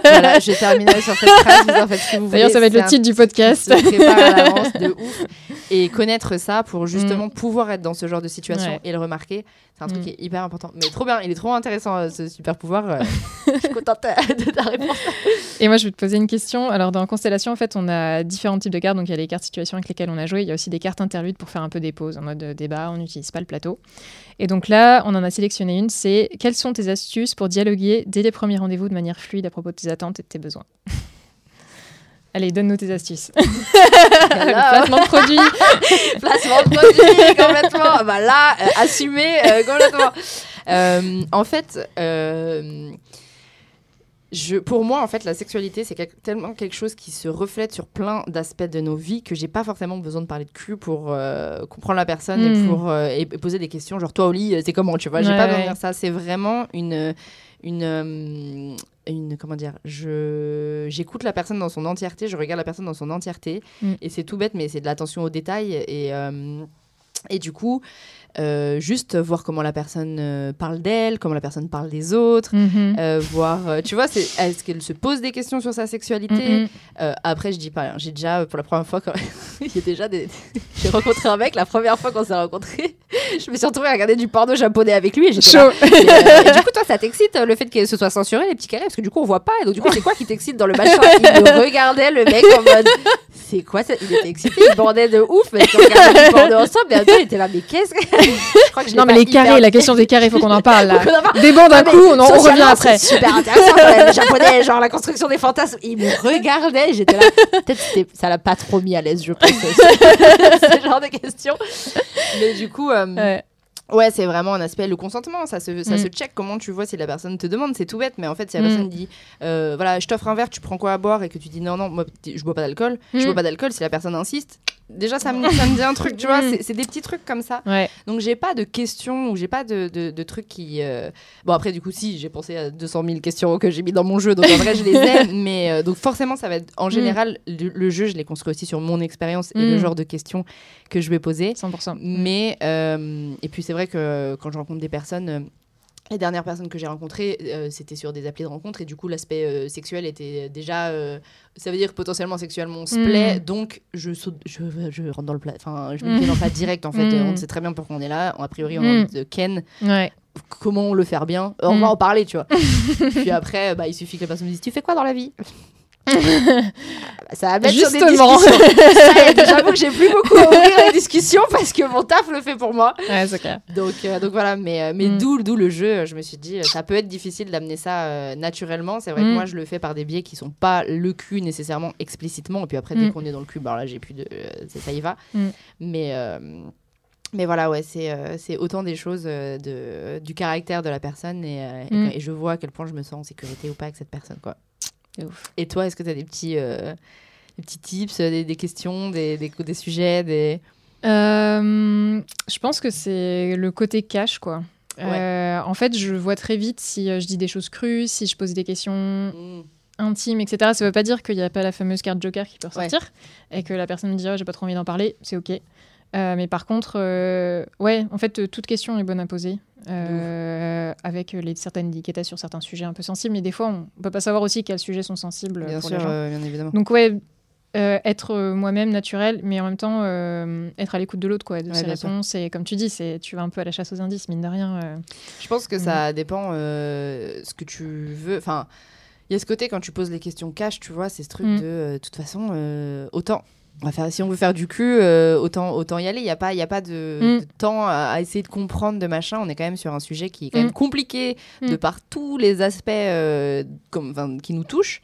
Voilà, j'ai terminé sur cette phrase. En fait, si vous voulez, ça va être le titre du podcast. Se prépare à l'avance de ouf. Et connaître ça pour justement pouvoir être dans ce genre de situation et le remarquer, c'est un truc qui est hyper important. Mais trop bien, il est trop intéressant ce super pouvoir. Je suis contente de ta réponse. Et moi, je vais te poser une question. Alors, dans Constellation, en fait, on a différents types de cartes. Donc, il y a les cartes situation avec lesquelles on a joué. Il y a aussi des cartes interludes pour faire un peu des pauses en mode débat. On n'utilise pas le plateau. Et donc là, on en a sélectionné une. C'est quelles sont tes astuces pour dialoguer dès les premiers rendez-vous de manière fluide à propos de tes attentes et de tes besoins? Allez, donne-nous tes astuces. Placement de produit. Placement de produit, complètement. Bah là, assumer complètement. En fait, pour moi, en fait, la sexualité, c'est tellement quelque chose qui se reflète sur plein d'aspects de nos vies que j'ai pas forcément besoin de parler de cul pour comprendre la personne et pour poser des questions. Genre, toi, Oli, c'est comment, tu vois? J'ai pas besoin de dire ça. C'est vraiment comment dire, j'écoute la personne dans son entièreté, je regarde la personne dans son entièreté, et c'est tout bête, mais c'est de l'attention aux détails, et du coup, juste voir comment la personne parle d'elle, comment la personne parle des autres, voir, tu vois, est-ce qu'elle se pose des questions sur sa sexualité? Après, je dis pas, j'ai déjà, pour la première fois, j'ai rencontré un mec, la première fois qu'on s'est rencontrés, je me suis retrouvée à regarder du porno japonais avec lui, et j'étais là, et du coup, toi, ça t'excite, le fait que ce soit censuré, les petits carrés, parce que du coup, on voit pas, et donc du coup, c'est quoi qui t'excite dans le machin? Il me regardait, le mec, en mode, c'est quoi ça? Il était excité, il bandait de ouf, mais on regardait du porno ensemble, et après, il était là, mais qu'est-ce que... Je crois que non mais les carrés, la question des carrés, il faut qu'on en parle là. Des bandes d'un coup, on revient après. C'est super intéressant quand même, les japonais, genre la construction des fantasmes. Ils me regardaient, j'étais là, peut-être ça l'a pas trop mis à l'aise, je pense. Ce genre de questions. Mais du coup... Ouais, c'est vraiment un aspect, le consentement, ça se check, comment tu vois si la personne te demande, c'est tout bête, mais en fait si la personne dit voilà, je t'offre un verre, tu prends quoi à boire, et que tu dis non, moi je bois pas d'alcool, si la personne insiste, déjà ça me dit un truc, tu vois, c'est des petits trucs comme ça. Ouais. Donc j'ai pas de questions, ou j'ai pas de trucs qui... Bon après du coup si, j'ai pensé à 200 000 questions que j'ai mis dans mon jeu, donc en vrai je les aime, mais donc forcément ça va être, en général, le jeu, je l'ai construit aussi sur mon expérience et le genre de questions que je vais poser. 100%. Mais, et puis c'est vrai que quand je rencontre des personnes, les dernières personnes que j'ai rencontrées, c'était sur des applis de rencontre, et du coup l'aspect sexuel était déjà, ça veut dire potentiellement sexuellement on se plaît, donc je rentre dans le plat, enfin je me mets dans le plat direct en fait, on sait très bien pourquoi on est là, a priori on a envie de ken. Ouais. Comment le faire bien, on va en parler, tu vois. Puis après, bah, il suffit que la personne me dise tu fais quoi dans la vie ? Ça amène justement sur des discussions. J'avoue que j'ai plus beaucoup à ouvrir les discussions parce que mon taf le fait pour moi. Ouais, c'est clair. Donc voilà, mais d'où le jeu, je me suis dit, ça peut être difficile d'amener ça naturellement. C'est vrai que moi, je le fais par des biais qui sont pas le cul nécessairement explicitement. Et puis après, dès qu'on est dans le cul, bah, là, j'ai plus de... ça y va. Mais voilà, ouais, c'est autant des choses du caractère de la personne et je vois à quel point je me sens en sécurité ou pas avec cette personne, quoi. Ouf. Et toi, est-ce que tu as des petits tips, des questions, des sujets, des... Je pense que c'est le côté cash, quoi. Ouais. En fait, je vois très vite si je dis des choses crues, si je pose des questions intimes, etc. Ça ne veut pas dire qu'il n'y a pas la fameuse carte Joker qui peut ressortir et que la personne me dit « oh, j'ai pas trop envie d'en parler », c'est OK. Mais par contre, ouais, en fait, toute question est bonne à poser, avec certaines étiquettes sur certains sujets un peu sensibles. Mais des fois, on ne peut pas savoir aussi quels sujets sont sensibles pour les gens. Bien évidemment. Donc ouais, être moi-même naturel, mais en même temps être à l'écoute de l'autre, quoi, de ses réponses. Et comme tu dis, tu vas un peu à la chasse aux indices, mine de rien. Je pense que ça dépend ce que tu veux. Enfin, il y a ce côté quand tu poses les questions cash, tu vois, c'est ce truc de toute façon, autant. Si on veut faire du cul, autant y aller. Il n'y a pas, de temps à essayer de comprendre de machin. On est quand même sur un sujet qui est quand même compliqué de par tous les aspects qui nous touchent.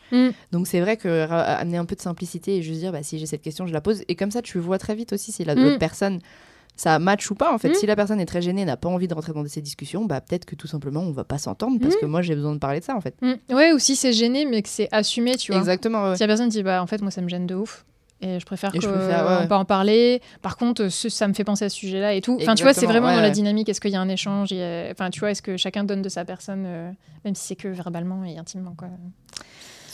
Donc c'est vrai que amener un peu de simplicité et juste dire bah, si j'ai cette question, je la pose. Et comme ça, tu vois très vite aussi si l'autre personne, ça match ou pas. En fait, si la personne est très gênée, n'a pas envie de rentrer dans ces discussions, bah, peut-être que tout simplement, on ne va pas s'entendre parce que moi, j'ai besoin de parler de ça. En fait. Ouais, ou si c'est gêné, mais que c'est assumé, tu vois. Exactement. Ouais. Si la personne dit bah, en fait, moi, ça me gêne de ouf. Et je préfère qu'on pas en parler. Par contre, ça me fait penser à ce sujet-là et tout. Enfin, tu vois, c'est vraiment dans la dynamique. Est-ce qu'il y a un échange Enfin, tu vois, est-ce que chacun donne de sa personne, même si c'est que verbalement et intimement, quoi.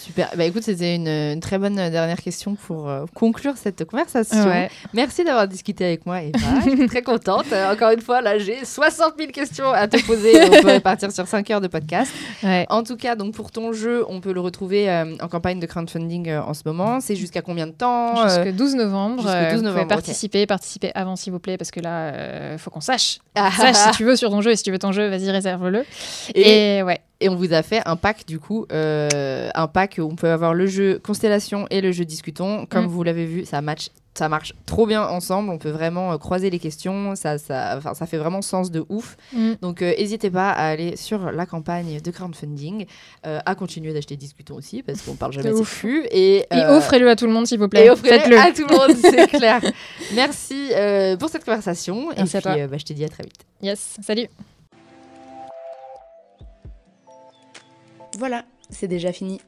Super. Bah, écoute, c'était une très bonne dernière question pour conclure cette conversation. Ouais. Merci d'avoir discuté avec moi, Eva. Je suis très contente. Encore une fois, là, j'ai 60 000 questions à te poser. On peut partir sur 5 heures de podcast. Ouais. En tout cas, donc, pour ton jeu, on peut le retrouver en campagne de crowdfunding en ce moment. C'est jusqu'à combien de temps ? Jusqu'au 12 novembre. Vous pouvez participer. Okay. Participer avant, s'il vous plaît, parce que là, il faut qu'on sache. Si tu veux sur ton jeu et si tu veux ton jeu, vas-y, réserve-le. Et ouais. Et on vous a fait un pack, du coup, un pack où on peut avoir le jeu Constellation et le jeu Discutons. Comme vous l'avez vu, ça marche trop bien ensemble. On peut vraiment croiser les questions. Ça fait vraiment sens de ouf. Donc, n'hésitez pas à aller sur la campagne de crowdfunding, à continuer d'acheter Discutons aussi, parce qu'on parle jamais de flux. Et offrez-le à tout le monde, s'il vous plaît. Et offrez-le à tout le monde, c'est clair. Merci pour cette conversation. Merci et puis, je te dis à très vite. Yes, salut. Voilà, c'est déjà fini.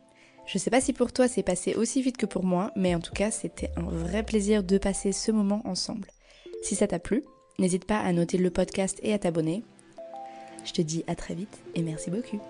Je sais pas si pour toi c'est passé aussi vite que pour moi, mais en tout cas c'était un vrai plaisir de passer ce moment ensemble. Si ça t'a plu, n'hésite pas à noter le podcast et à t'abonner. Je te dis à très vite et merci beaucoup.